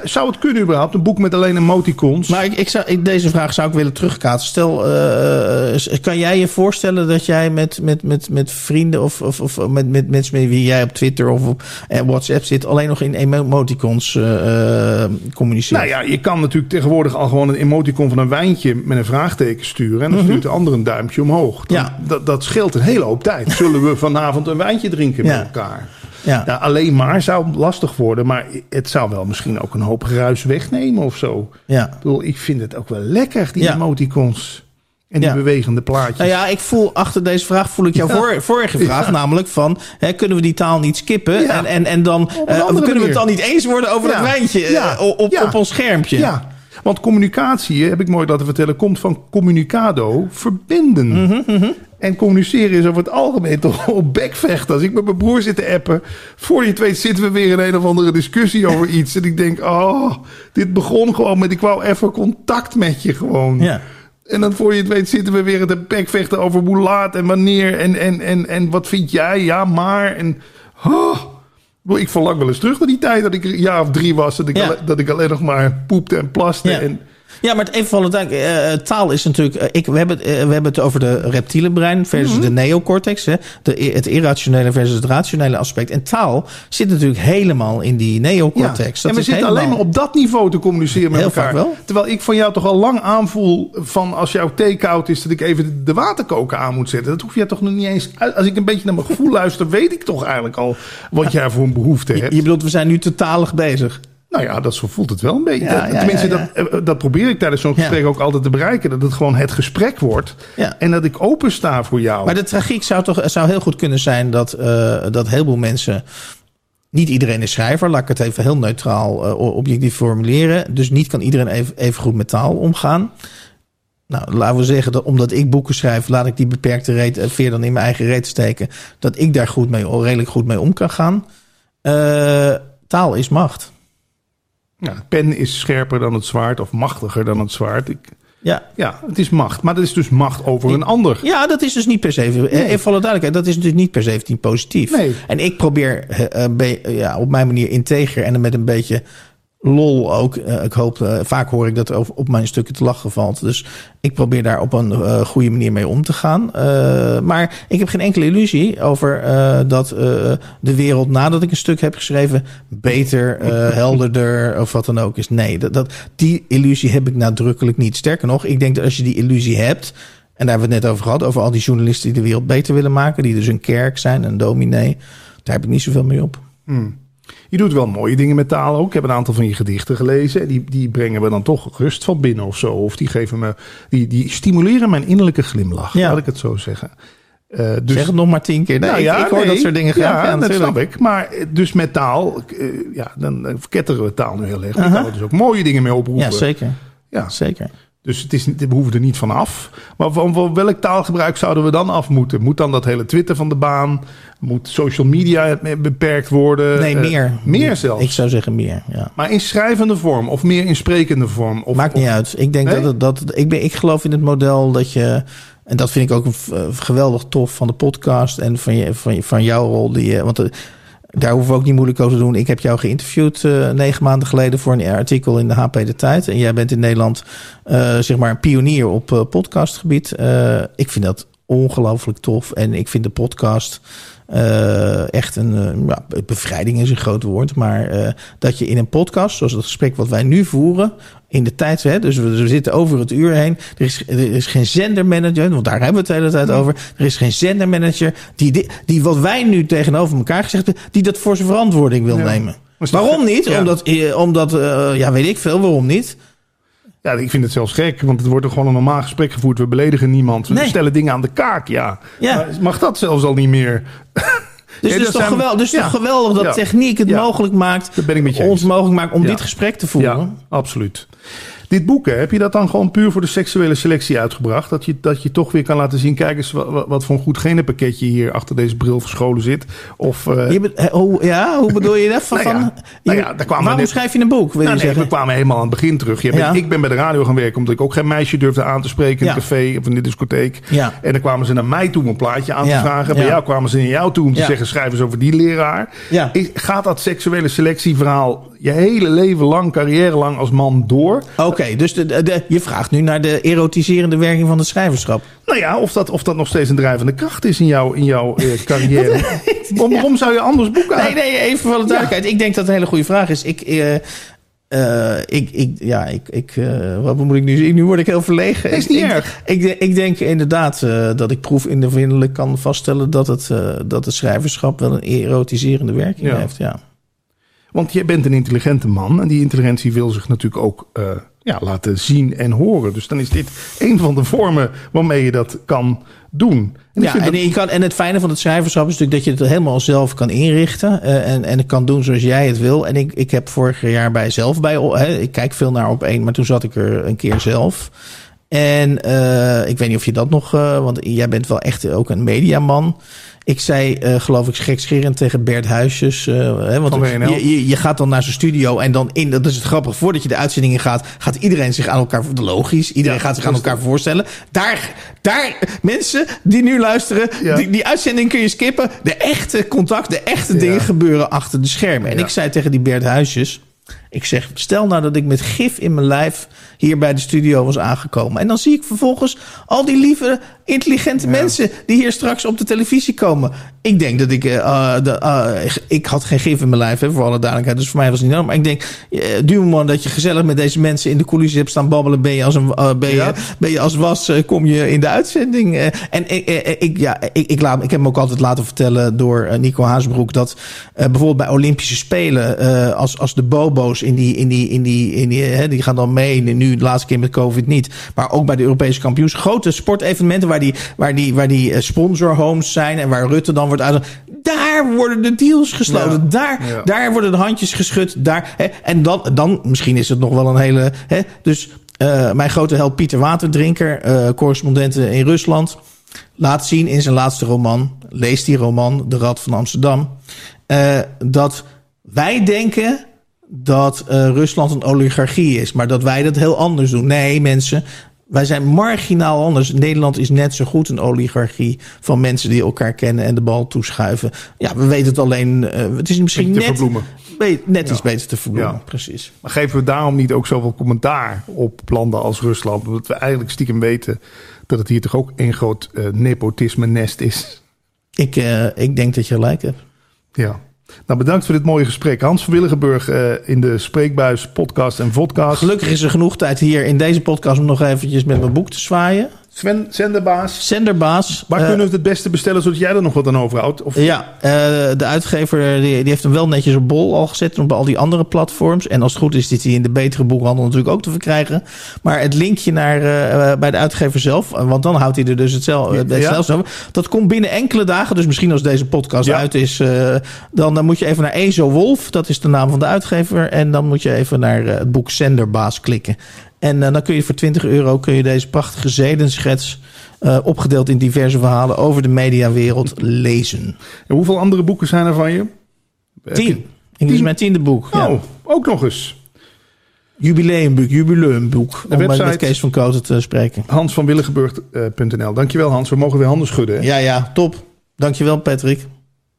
Zou het kunnen überhaupt? Een boek met alleen emoticons? Maar deze vraag zou ik willen terugkaatsen. Stel, kan jij je voorstellen dat jij met vrienden of met mensen met wie jij op Twitter of op WhatsApp zit, alleen nog in emoticons communiceert? Nou ja, je kan natuurlijk tegenwoordig al gewoon een emoticon van een wijntje met een vraagteken sturen. En dan stuurt de ander een duimpje omhoog. Dat scheelt een hele hoop tijd. Zullen we vanavond een wijntje drinken met elkaar? Ja. Nou, alleen maar zou lastig worden. Maar het zou wel misschien ook een hoop ruis wegnemen of zo. Ja. Ik vind het ook wel lekker, die emoticons. En die bewegende plaatjes. Nou ja, achter deze vraag voel ik jouw vorige vraag. Namelijk van, kunnen we die taal niet skippen? Ja. En dan kunnen we het dan niet eens worden over dat wijntje op ons schermpje. Ja. Want communicatie, heb ik mooi laten vertellen, komt van communicado, verbinden. En communiceren is over het algemeen toch op bekvechten. Als ik met mijn broer zit te appen, voor je twee zitten we weer in een of andere discussie over iets. En ik denk, dit begon gewoon met, ik wou even contact met je gewoon. Ja. En dan voor je het weet zitten we weer te bekvechten over hoe laat en wanneer. En wat vind jij? Ja, maar. Ik verlang wel eens terug naar die tijd dat ik een jaar of 3 was. Dat ik alleen nog maar poepte en plaste. Ja. Ja, maar het even van het dank. Taal is natuurlijk. We hebben het over de reptielenbrein versus de neocortex. Hè? Het irrationele versus het rationele aspect. En taal zit natuurlijk helemaal in die neocortex. Ja. En we zitten alleen maar op dat niveau te communiceren met elkaar. Wel. Terwijl ik van jou toch al lang aanvoel van als jouw thee koud is, dat ik even de waterkoker aan moet zetten. Dat hoef jij toch nog niet eens. Als ik een beetje naar mijn gevoel luister, weet ik toch eigenlijk al wat jij voor een behoefte hebt. Je bedoelt, we zijn nu totalig bezig. Nou ja, dat zo voelt het wel een beetje. Dat probeer ik tijdens zo'n gesprek ook altijd te bereiken. Dat het gewoon het gesprek wordt. Ja. En dat ik opensta voor jou. Maar de tragiek zou heel goed kunnen zijn dat heel veel mensen... Niet iedereen is schrijver. Laat ik het even heel neutraal objectief formuleren. Dus niet kan iedereen even goed met taal omgaan. Nou, laten we zeggen dat omdat ik boeken schrijf... laat ik die beperkte veer dan in mijn eigen reet steken. Dat ik daar redelijk goed mee om kan gaan. Taal is macht. Ja, pen is scherper dan het zwaard of machtiger dan het zwaard. Het is macht. Maar dat is dus macht over een ander. Ja, dat is dus niet per se... Even voor de duidelijkheid, dat is natuurlijk niet per se positief. Nee. En ik probeer op mijn manier integer en met een beetje lol ook. Ik hoop, vaak hoor ik dat er op mijn stukken te lachen valt. Dus ik probeer daar op een goede manier mee om te gaan. Maar ik heb geen enkele illusie over dat de wereld nadat ik een stuk heb geschreven beter, helderder of wat dan ook is. Nee, die illusie heb ik nadrukkelijk niet. Sterker nog, ik denk dat als je die illusie hebt, en daar hebben we het net over gehad, over al die journalisten die de wereld beter willen maken, die dus een kerk zijn, een dominee, daar heb ik niet zoveel mee op. Hmm. Je doet wel mooie dingen met taal ook. Ik heb een aantal van je gedichten gelezen. En die brengen we dan toch rust van binnen of zo. Of die geven me, die stimuleren mijn innerlijke glimlach. Ja. Laat ik het zo zeggen. Dus, zeg het nog maar 10 keer. Nee, ik hoor dat soort dingen graag. Ja, dat snap ik. Maar dus met taal, dan ketteren we taal nu heel erg. We gaan er dus ook mooie dingen mee oproepen. Ja, zeker. Ja. Zeker. Dus we hoeven er niet van af. Maar van welk taalgebruik zouden we dan af moeten? Moet dan dat hele Twitter van de baan? Moet social media beperkt worden? Nee, meer. Meer zelfs? Ik zou zeggen meer, ja. Maar in schrijvende vorm of meer in sprekende vorm? Maakt niet uit. Ik denk ik geloof in het model dat je... En dat vind ik ook geweldig tof van de podcast en van jouw rol. Daar hoeven we ook niet moeilijk over te doen. Ik heb jou geïnterviewd 9 maanden geleden voor een artikel in de HP De Tijd. En jij bent in Nederland een pionier op podcastgebied. Ik vind dat ongelooflijk tof. En ik vind de podcast echt een... bevrijding is een groot woord. Maar dat je in een podcast, zoals het gesprek wat wij nu voeren... in de tijd, dus we zitten over het uur heen. Er is geen zendermanager, want daar hebben we het de hele tijd over. Er is geen zendermanager die wat wij nu tegenover elkaar gezegd hebben... die dat voor zijn verantwoording wil nemen. Waarom niet? Ja. Omdat weet ik veel, waarom niet? Ja, ik vind het zelfs gek, want het wordt er gewoon een normaal gesprek gevoerd. We beledigen niemand, we stellen dingen aan de kaak, ja. Mag dat zelfs al niet meer... Dus het is toch geweldig dat techniek het mogelijk maakt om dit gesprek te voeren. Ja, absoluut. Dit boek, hè, heb je dat dan gewoon puur voor de seksuele selectie uitgebracht? Dat je toch weer kan laten zien, kijk eens wat voor een goed genenpakketje hier achter deze bril verscholen zit. Of, hoe bedoel je dat? Waarom schrijf je een boek? We kwamen helemaal aan het begin terug. Ik ben bij de radio gaan werken omdat ik ook geen meisje durfde aan te spreken in een café of in de discotheek. Ja. En dan kwamen ze naar mij toe om een plaatje aan te vragen. Bij jou kwamen ze naar jou toe om te zeggen, schrijf eens over die leraar. Ja. Gaat dat seksuele selectieverhaal je hele leven lang, carrière lang als man door? Oké, dus je vraagt nu naar de erotiserende werking van het schrijverschap. Nou ja, of dat nog steeds een drijvende kracht is in jouw carrière. Waarom zou je anders boeken uit? Nee, even voor de duidelijkheid. Ja. Ik denk dat het een hele goede vraag is. Wat moet ik nu zien? Nu word ik heel verlegen. Is niet erg. Ik denk inderdaad dat ik proefindervindelijk kan vaststellen dat het schrijverschap wel een erotiserende werking heeft. Ja. Want je bent een intelligente man en die intelligentie wil zich natuurlijk ook laten zien en horen. Dus dan is dit een van de vormen waarmee je dat kan doen. En het fijne van het schrijverschap is natuurlijk dat je het helemaal zelf kan inrichten. En het kan doen zoals jij het wil. En ik heb vorig jaar ik kijk veel naar Op1, maar toen zat ik er een keer zelf. En ik weet niet of je dat nog... want jij bent wel echt ook een mediaman. Ik zei, geloof ik, gekscherend tegen Bert Huisjes. Want je gaat dan naar zijn studio en dan dat is het grappig. Voordat je de uitzendingen gaat iedereen zich aan elkaar... Logisch, iedereen gaat zich aan elkaar voorstellen. Daar, mensen die nu luisteren... Ja. Die uitzending kun je skippen. De echte contact, de echte dingen gebeuren achter de schermen. En ik zei tegen die Bert Huisjes... Ik zeg, stel nou dat ik met gif in mijn lijf hier bij de studio was aangekomen. En dan zie ik vervolgens al die lieve, intelligente mensen die hier straks op de televisie komen. Ik denk dat ik had geen gif in mijn lijf, hè, voor alle duidelijkheid. Dus voor mij was het niet nodig. Maar ik denk, duw man dat je gezellig met deze mensen in de coulissen hebt staan babbelen. Kom je in de uitzending. Ik heb me ook altijd laten vertellen door Nico Haasbroek dat bijvoorbeeld bij Olympische Spelen als de bobo's die gaan dan mee. Nu de laatste keer met COVID niet. Maar ook bij de Europese kampioens. Grote sportevenementen waar die sponsorhomes zijn. En waar Rutte dan wordt uit. Daar worden de deals gesloten. Ja. Daar worden de handjes geschud. En dan misschien is het nog wel een hele... mijn grote held Pieter Waterdrinker. Correspondent in Rusland. Laat zien in zijn laatste roman. Lees die roman. De Rad van Amsterdam. Dat wij denken... dat Rusland een oligarchie is, maar dat wij dat heel anders doen. Nee, mensen, wij zijn marginaal anders. Nederland is net zo goed een oligarchie van mensen die elkaar kennen en de bal toeschuiven. Ja, we weten het alleen. Het is misschien net iets beter te verbloemen. Ja. Precies. Maar geven we daarom niet ook zoveel commentaar op landen als Rusland? Omdat we eigenlijk stiekem weten dat het hier toch ook een groot nepotisme-nest is. Ik denk dat je gelijk hebt. Ja. Nou, bedankt voor dit mooie gesprek. Hans van Willigenburg in de Spreekbuis podcast en vodcast. Gelukkig is er genoeg tijd hier in deze podcast om nog eventjes met mijn boek te zwaaien. Zenderbaas. Waar kunnen we het beste bestellen zodat jij er nog wat aan overhoudt? Of... Ja, de uitgever die heeft hem wel netjes op bol al gezet op al die andere platforms. En als het goed is hij in de betere boekhandel natuurlijk ook te verkrijgen. Maar het linkje naar bij de uitgever zelf, want dan houdt hij er dus hetzelfde over. Dat komt binnen enkele dagen, dus misschien als deze podcast uit is, dan moet je even naar Ezo Wolf, dat is de naam van de uitgever. En dan moet je even naar het boek Zenderbaas klikken. En dan kun je voor €20 deze prachtige zedenschets, opgedeeld in diverse verhalen over de mediawereld, lezen. En hoeveel andere boeken zijn er van je? 10. Dit is mijn 10e boek. Oh, ja. Ook nog eens. Jubileumboek. De website, met Kees van Kooten te spreken. Hans van Willigenburg.nl. Dankjewel Hans, we mogen weer handen schudden. Hè? Ja, top. Dankjewel Patrick.